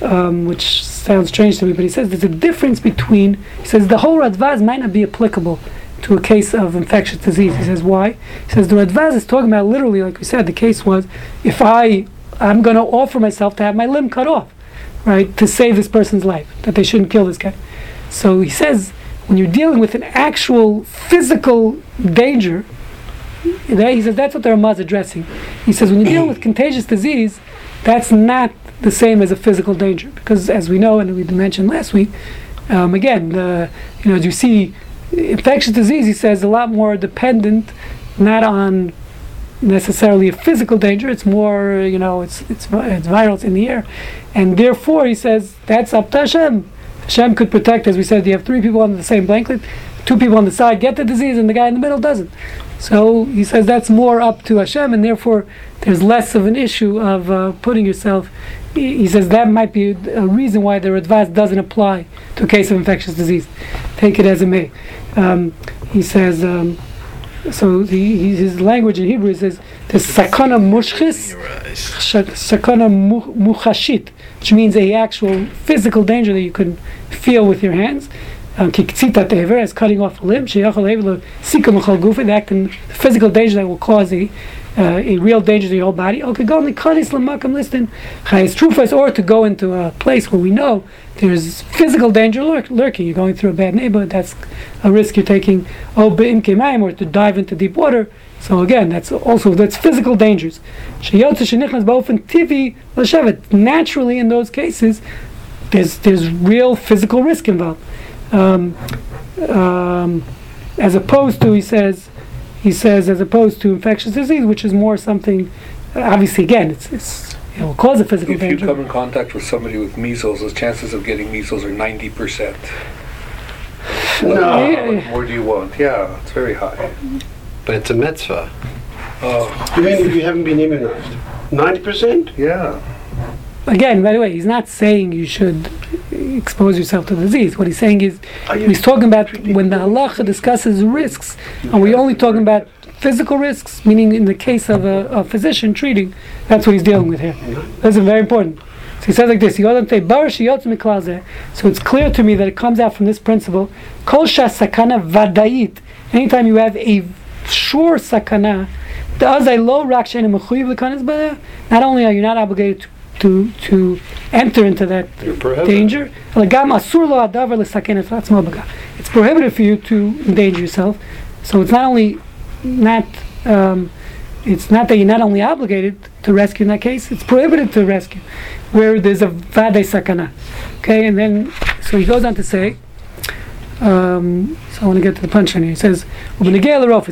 um, which sounds strange to me, but he says there's a difference between, he says the whole Radbaz might not be applicable to a case of infectious disease. He says, why? He says, the Radbaz is talking about literally, like we said, the case was, if I, I'm going to offer myself to have my limb cut off, right, to save this person's life, that they shouldn't kill this guy. So he says, when you're dealing with an actual physical danger, he says, that's what the Ramah's addressing. He says, when you're dealing with contagious disease, that's not the same as a physical danger, because as we know, and we mentioned last week, um, again, the, you know, as you see, infectious disease, he says, a lot more dependent, not on necessarily a physical danger. It's more, you know, it's it's it's viral, it's in the air, and therefore he says that's up to Hashem. Hashem could protect, as we said. You have three people under the same blanket, two people on the side get the disease, and the guy in the middle doesn't. So he says that's more up to Hashem, and therefore there's less of an issue of uh, putting yourself. He says that might be a reason why the Radbaz doesn't apply to a case of infectious disease. Take it as it may. Um, he says, um, so he, he, his language in Hebrew says, the Sakana Mushchis, Sakana Muchashit, which means a actual physical danger that you can feel with your hands. Kiktzita Tever, as cutting off a limb, that can, the physical danger that will cause a Uh, a real danger to your whole body. Okay, go only kanis l'makam listin chayes trufas, or to go into a place where we know there's physical danger lurk, lurking. You're going through a bad neighborhood. That's a risk you're taking. Oh, be'im kemaim, or to dive into deep water. So again, that's also that's physical dangers. Sheyotze shenichnas ba'ofen tivi l'shevet. Naturally, in those cases, there's there's real physical risk involved, um, um, as opposed to he says. He says, as opposed to infectious disease, which is more something, uh, obviously, again, it's, it's it will cause a physical if danger. If you come in contact with somebody with measles, the chances of getting measles are ninety percent. No. no. What more do you want? Yeah, it's very high. But it's a mitzvah. Oh. You mean if you haven't been immunized? ninety percent? Yeah. Again, by the way, he's not saying you should expose yourself to disease. What he's saying is, he's talking about when the halakha discusses risks, and we're only talking about physical risks, meaning in the case of a, a physician treating, that's what he's dealing with here. That's very important. So he says like this, so it's clear to me that it comes out from this principle, anytime you have a sure sakana, not only are you not obligated to To, to enter into that danger. It's prohibited for you to endanger yourself. So it's not only not um, it's not that you're not only obligated to rescue in that case, it's prohibited to rescue where there's a vade sakana. Okay, and then so he goes on to say, um, so I want to get to the punchline here. He says,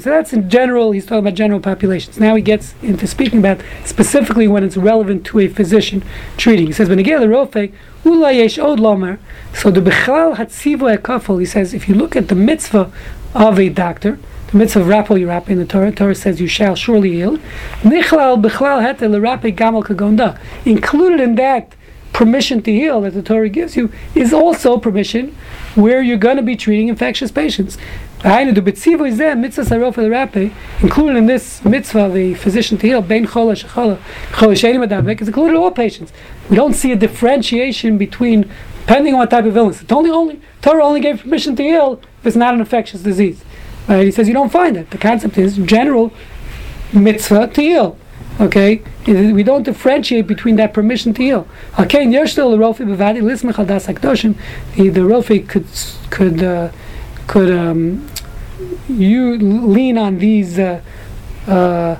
so that's in general, he's talking about general populations. Now he gets into speaking about specifically when it's relevant to a physician treating. He says, so the Bechal Hatzivo Ekafel, he says, if you look at the mitzvah of a doctor, The mitzvah of rapo yirape in the Torah. Torah says you shall surely heal. Nichlal bichlal hete l'rape gamal kagonda. Included in that permission to heal that the Torah gives you is also permission where you're going to be treating infectious patients. Included in this mitzvah of the physician to heal, is included in all patients. We don't see a differentiation between, depending on what type of illness. It's only, only, Torah only gave permission to heal if it's not an infectious disease. Right? He says you don't find it. The concept is general mitzvah to heal. Okay, we don't differentiate between that permission to heal. Okay, the the Rofe could could uh, could um, you lean on these uh, uh,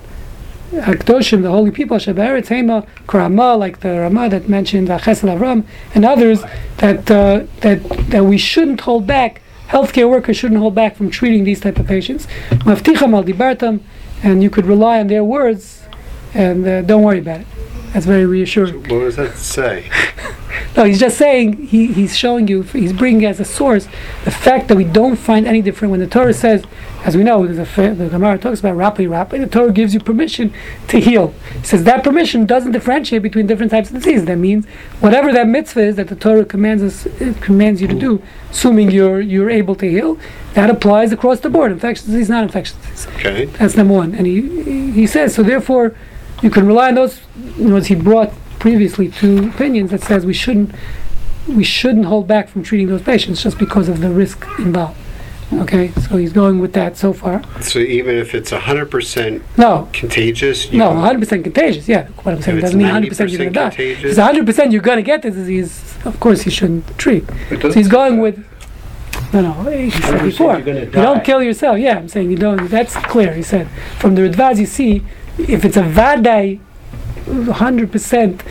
Akdoshim, the holy people, Shabaret Hema, Krama, like the Rama that mentioned Chesed Avram, and others that uh, that that we shouldn't hold back. Healthcare workers shouldn't hold back from treating these type of patients. And you could rely on their words. And uh, don't worry about it. That's very reassuring. What does that say? No, he's just saying, he, he's showing you, he's bringing as a source the fact that we don't find any different. When the Torah says, as we know, the, the Gemara talks about rapi rapi, the Torah gives you permission to heal. It says that permission doesn't differentiate between different types of disease. That means whatever that mitzvah is that the Torah commands us, it commands you to do, assuming you're you're able to heal, that applies across the board. Infectious disease, not infectious disease. Okay. That's number one. And he he says, so therefore, you can rely on those, you know, as he brought previously two opinions that says we shouldn't we shouldn't hold back from treating those patients just because of the risk involved. Okay, so he's going with that so far. So even if it's one hundred percent no. contagious? No, one hundred percent contagious, yeah. What I'm saying, it doesn't mean one hundred percent you're going to die. If it's one hundred percent you're going to get this disease, of course you shouldn't treat. So he's going that. with... No, no, he said before, you don't kill yourself. Yeah, I'm saying you don't, that's clear, he said. From the Radbaz you see, if it's a vadai, one hundred percent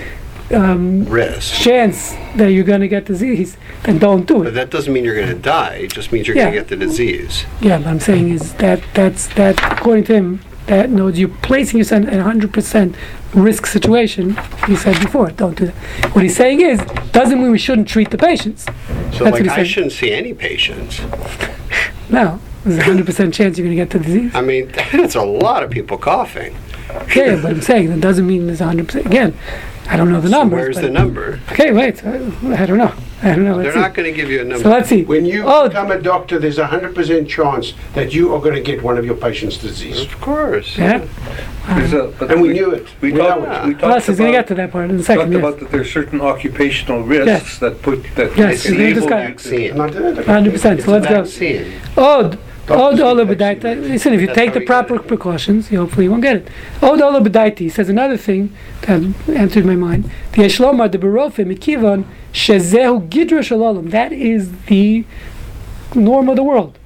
um, risk chance that you're going to get disease, then don't do it. But that doesn't mean you're going to die. It just means you're yeah. going to get the disease. Yeah, what I'm saying is that that's that according to him, that knows you're placing yourself in a one hundred percent risk situation. He said before, don't do that. What he's saying is, doesn't mean we shouldn't treat the patients. So that's like I saying. shouldn't see any patients. No, there's a one hundred percent chance you're going to get the disease. I mean, that's a lot of people coughing. Yeah, but I'm saying that doesn't mean there's one hundred percent. Again, I don't know the numbers. So where's the number? Okay, wait. I, I don't know. I don't know. Let's They're see. not going to give you a number. So let's see. When you oh. become a doctor, there's a one hundred percent chance that you are going to get one of your patient's disease. Of course. Yeah. Um, a, but and we, we knew it. We, we know it. We Plus, he's going to get to that part in a second. We talked yes. about that there are certain occupational risks yes. that put that yes. enable you vaccine. one hundred percent. So let's vaccine. go. Oh, Od Ola B'daita, listen, if you take the proper precautions, you hopefully won't get it. Od Ola B'daiti says another thing that entered my mind. The Yeshlomar, the Barofe, Mikivan, Shezehu Gidra Shalom. That is the norm of the world.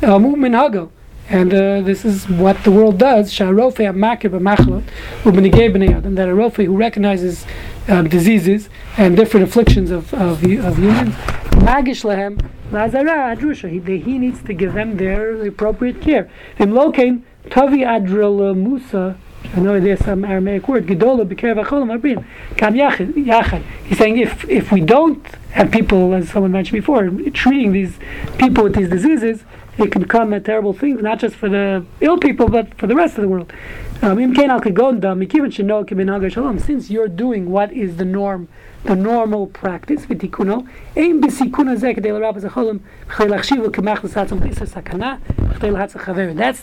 Mu'min Hago. And uh, this is what the world does. Sha'arofe ha'makir b'machlot u'b'nigei b'nei adam. That a rofe who recognizes uh, diseases and different afflictions of, of, of humans, magish lehem lazara adrusha. He needs to give them their appropriate care. Im lokein tavi adrul musa. I know there's some Aramaic word. Gedola b'ker v'cholam abrim kam yachad. He's saying if if we don't have people, as someone mentioned before, treating these people with these diseases, it can become a terrible thing, not just for the ill people, but for the rest of the world. Um, since you're doing what is the norm, the normal practice, that's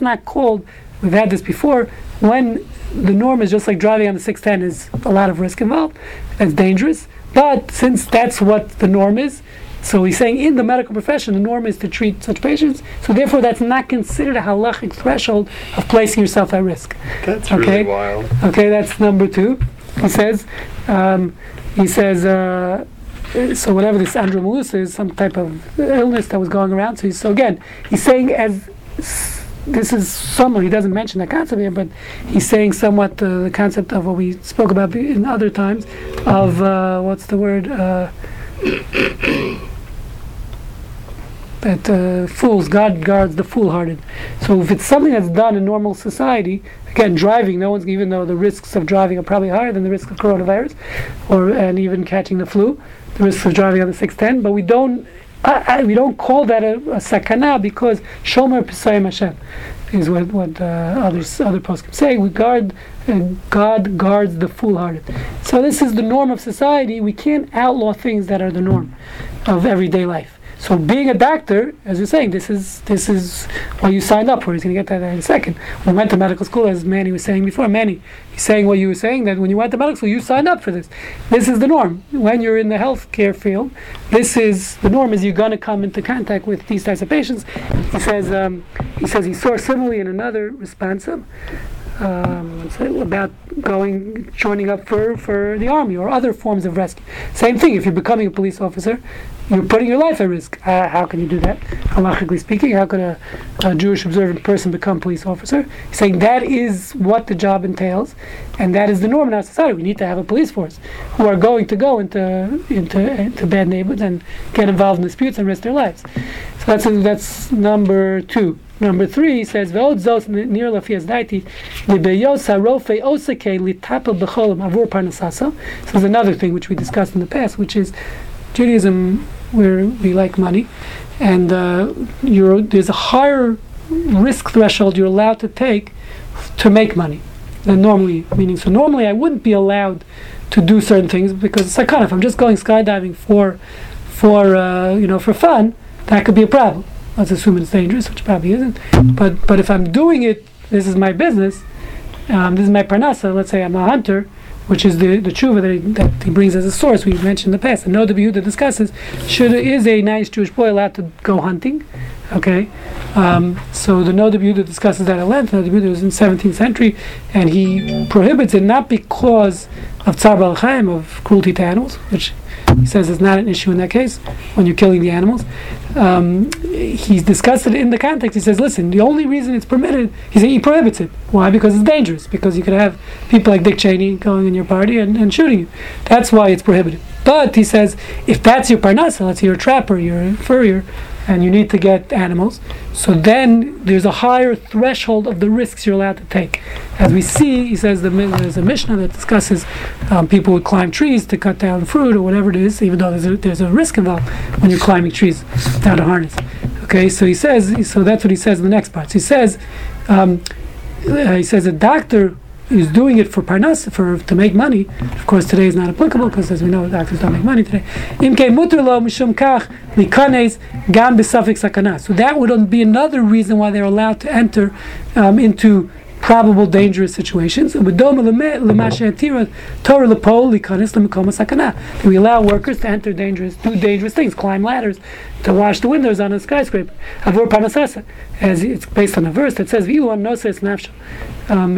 not called, we've had this before, when the norm is just like driving on the six ten is a lot of risk involved, that's dangerous, but since that's what the norm is, so he's saying in the medical profession, the norm is to treat such patients. So therefore, that's not considered a halachic threshold of placing yourself at risk. That's okay? really wild. Okay, that's number two. He says, um, he says. Uh, so whatever this andromalus is, some type of illness that was going around. So, he's, so again, he's saying as this is somewhat. He doesn't mention that concept here, but he's saying somewhat uh, the concept of what we spoke about in other times of uh, what's the word. Uh, that uh, fools, God guards the foolhardy. So if it's something that's done in normal society, again, driving, no one's, even though the risks of driving are probably higher than the risk of coronavirus, or and even catching the flu, the risks of driving on the six ten, but we don't I, I, we don't call that a, a sakana because shomer pesayim Hashem. is what what uh, others other poskim say. We guard, uh, God guards the foolhardy. So this is the norm of society. We can't outlaw things that are the norm of everyday life. So being a doctor, as you're saying, this is this is what you signed up for. He's going to get to that in a second. When we went to medical school, as Manny was saying before, Manny, he's saying what you were saying, that when you went to medical school, you signed up for this. This is the norm. When you're in the healthcare field, this is the norm, is you're going to come into contact with these types of patients. He says um, he says he saw similarly in another response um, about going, joining up for, for the army or other forms of rescue. Same thing, if you're becoming a police officer, you're putting your life at risk. Uh, how can you do that? Halakhically speaking, how could a, a Jewish observant person become a police officer? He's saying that is what the job entails, and that is the norm in our society. We need to have a police force who are going to go into into, into bad neighborhoods and get involved in disputes and risk their lives. So that's a, that's number two. Number three, he says, so there's another thing which we discussed in the past, which is Judaism, where we like money, and uh, you're, there's a higher risk threshold you're allowed to take to make money than normally. Meaning, so normally I wouldn't be allowed to do certain things because it's Sakana. If I'm just going skydiving for, for uh, you know, for fun, that could be a problem. Let's assume it's dangerous, which probably isn't. But but if I'm doing it, this is my business. Um, this is my Parnassa. Let's say I'm a hunter, which is the, the Tshuva that he, that he brings as a source. We mentioned in the past, and Noda BiYehuda discusses, should, is a nice Jewish boy allowed to go hunting? Okay, um, so the Noda BiYehuda discusses that at length. Noda BiYehuda was in the seventeenth century, and he prohibits it not because of Tzar B'al Chaim, of cruelty to animals, which he says is not an issue in that case, when you're killing the animals. Um, he's discussed it in the context. He says, listen, the only reason it's permitted, he says he prohibits it. Why? Because it's dangerous. Because you could have people like Dick Cheney going in your party and, and shooting you. That's why it's prohibited. But, he says, if that's your parnassa, let's say you're a trapper, you're a furrier, and you need to get animals, so then there's a higher threshold of the risks you're allowed to take. As we see, he says, the, there's a Mishnah that discusses um, people who climb trees to cut down fruit or whatever it is, even though there's a, there's a risk involved when you're climbing trees without a harness. Okay, so he says, so that's what he says in the next part. So he says, um, uh, he says a doctor is doing it for parnas, for to make money. Of course, today is not applicable because, as we know, doctors don't make money today. So that would be another reason why they're allowed to enter um, into probable dangerous situations. We allow workers to enter dangerous, do dangerous things, climb ladders, to wash the windows on a skyscraper. As it's based on a verse that says, um,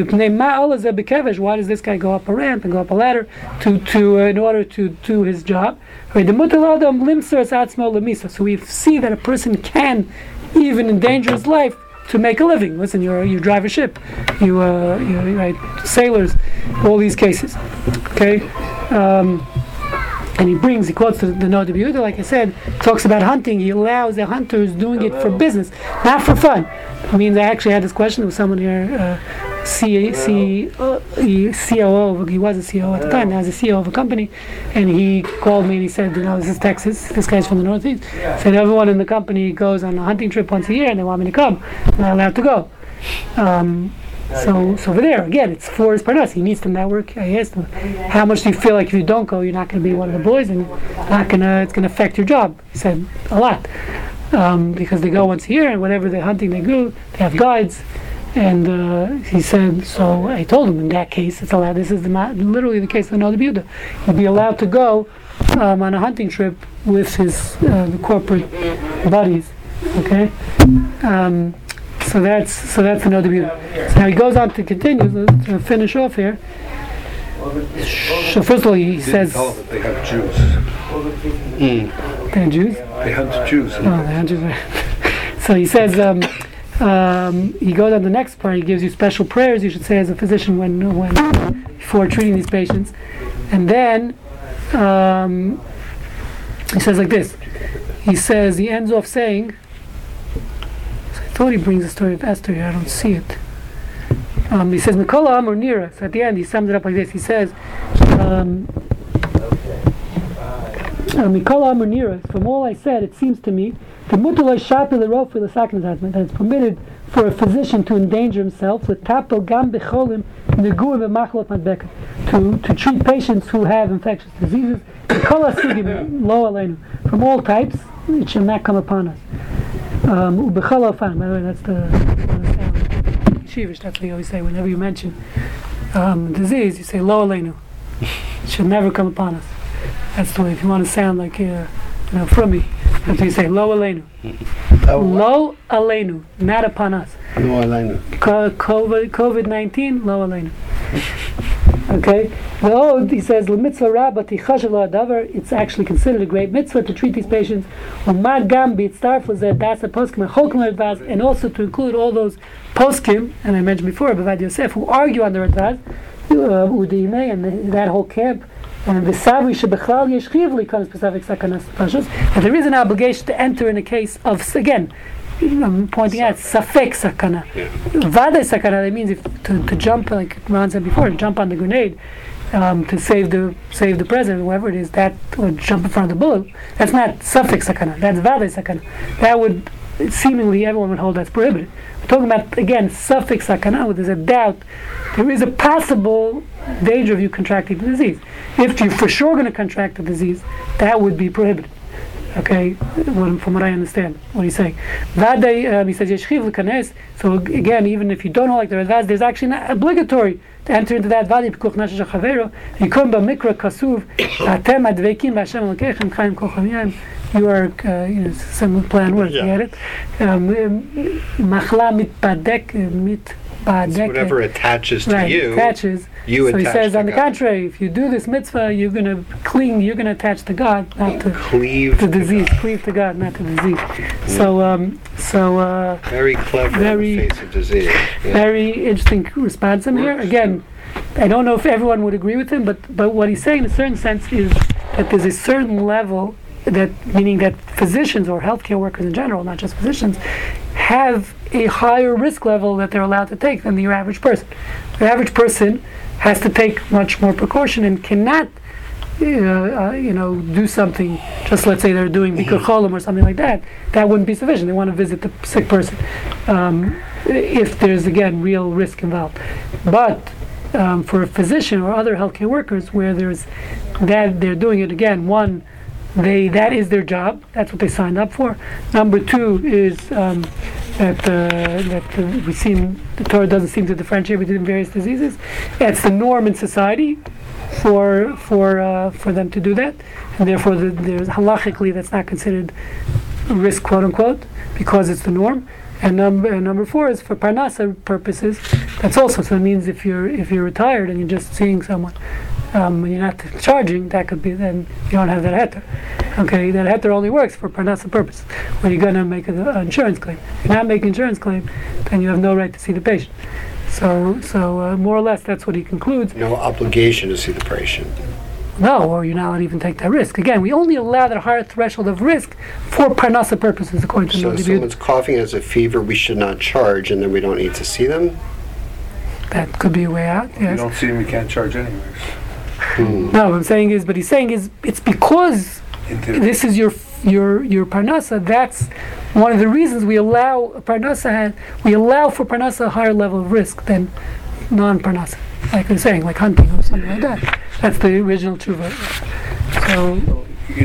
why does this guy go up a ramp and go up a ladder to, to uh, in order to do his job? So we see that a person can, even in dangerous life, to make a living. Listen, you you drive a ship, you uh, you right, sailors, all these cases, okay. Um, and he brings, he quotes the, the Noda BiYehuda, like I said, talks about hunting. He allows the hunters doing it for business, not for fun. I mean, I actually had this question with someone here, uh, C C uh, C O O. He was a C O O at the time. Now he's a C O O of a company, and he called me and he said, you know, this is Texas. This guy's from the Northeast. Yeah. Said everyone in the company goes on a hunting trip once a year, and they want me to come. I'm not allowed to go. Um, So, so over there again, it's for his parnas. He needs to network. I asked him, "How much do you feel like if you don't go, you're not going to be one of the boys, and not going to it's going to affect your job?" He said, "A lot, um, because they go once a year, and whenever they're hunting, they go. They have guides." And uh, he said, so I told him in that case, it's allowed. This is the, literally the case of Noda BiYehuda. He'll be allowed to go um, on a hunting trip with his uh, corporate buddies. Okay. Um, So that's so that's another view. So now he goes on to continue to, to finish off here. So first of all, he says they have Jews. Mm. They have Jews. They hunt Jews. Oh, they hunt Jews. So he says um, um, he goes on the next part. He gives you special prayers you should say as a physician when when before treating these patients, and then um, he says like this. He says he ends off saying. I thought he brings the story of Esther here, I don't see it. Um, he says, Mikola Amor Nira. So at the end, he sums it up like this. He says, um, Mikola Amor Nira, from all I said, it seems to me that it's permitted for a physician to endanger himself with to to treat patients who have infectious diseases from all types. It shall not come upon us. Um, by the way, that's the Shivish. That's what you always say whenever you mention um, disease. You say lo aleinu. It should never come upon us. That's the way. If you want to sound like uh, you know, from me, that's what you say. Lo aleinu. Oh, lo aleinu. Not upon us. Lo aleinu. COVID nineteen. Lo aleinu. Okay. The Ode, he says, it's actually considered a great mitzvah to treat these patients, and also to include all those poskim, and I mentioned before, Bavad Yosef, who argue on the Radbaz, Udimei, and that whole camp, and the Savri Shebechlal Yeshchivli comes specific Sakanas Pashas, and there is an obligation to enter in a case of, again, I'm pointing out Safek Sakana. Vade Sakana, that means if to, to jump, like Ron said before, to jump on the grenade um, to save the save the president, whoever it is, that, or jump in front of the bullet, that's not Safek Sakana, that's Vade Sakana. That would, seemingly everyone would hold that's prohibited. We're talking about, again, Safek Sakana, where there's a doubt, there is a possible danger of you contracting the disease. If you're for sure going to contract the disease, that would be prohibited. Okay, from what I understand, what he's saying. Vaday, um, he says, Yeshchiv l'kanes. So again, even if you don't like the Radbaz, there's actually not obligatory to enter into that. Vaday pikuch nasha shachavero. Yikom b'mikra kasuv. Atem advekim b'Hashem l'kechem chaim kol chamiyim. You are, uh, you know, some plan words. You get it? Machla mitpadek mit. It's whatever attaches to right, you, attaches. you So attach he says, on the God. contrary, if you do this mitzvah, you're going to cling, you're going to attach to God, not to cleave to disease. God. Cleave to God, not to disease. Mm. So, um, so uh, very clever very, in the face of disease. Yeah. Very interesting response in here. Again, I don't know if everyone would agree with him, but but what he's saying, in a certain sense, is that there's a certain level that, meaning that physicians or healthcare workers in general, not just physicians, have a higher risk level that they're allowed to take than the average person. The average person has to take much more precaution and cannot, uh, uh, you know, do something. Just let's say they're doing Bikur Cholim or something like that. That wouldn't be sufficient. They want to visit the sick person um, if there's again real risk involved. But um, for a physician or other healthcare workers, where there's that they're doing it again, one. They that is their job. That's what they signed up for. Number two is um, that uh, that uh, we seem the Torah doesn't seem to differentiate between various diseases. That's the norm in society for for uh, for them to do that, and therefore the, there's halachically that's not considered a risk, quote unquote, because it's the norm. And number and number four is for Parnassa purposes. That's also so. It means if you're if you're retired and you're just seeing someone. Um, when you're not charging, that could be then you don't have that heter. Okay, that heter only works for Parnassa purpose. When you're going to make an insurance claim, if you're not making insurance claim, then you have no right to see the patient. So, so uh, more or less, that's what he concludes. No obligation to see the patient. No, or you're not allowed to even take that risk. Again, we only allow that higher threshold of risk for Parnassa purposes, according to Noda BiYehuda. So, if someone's coughing has a fever, we should not charge, and then we don't need to see them. That could be a way out. Yes. You don't see them, you can't charge anyways. Hmm. No, what I'm saying is, but he's saying is, it's because this is your your your Parnassa. That's one of the reasons we allow Parnassa. We allow for Parnassa a higher level of risk than non-Parnassa. Like I'm saying, like hunting or something like that. That's the original Tshuva. So.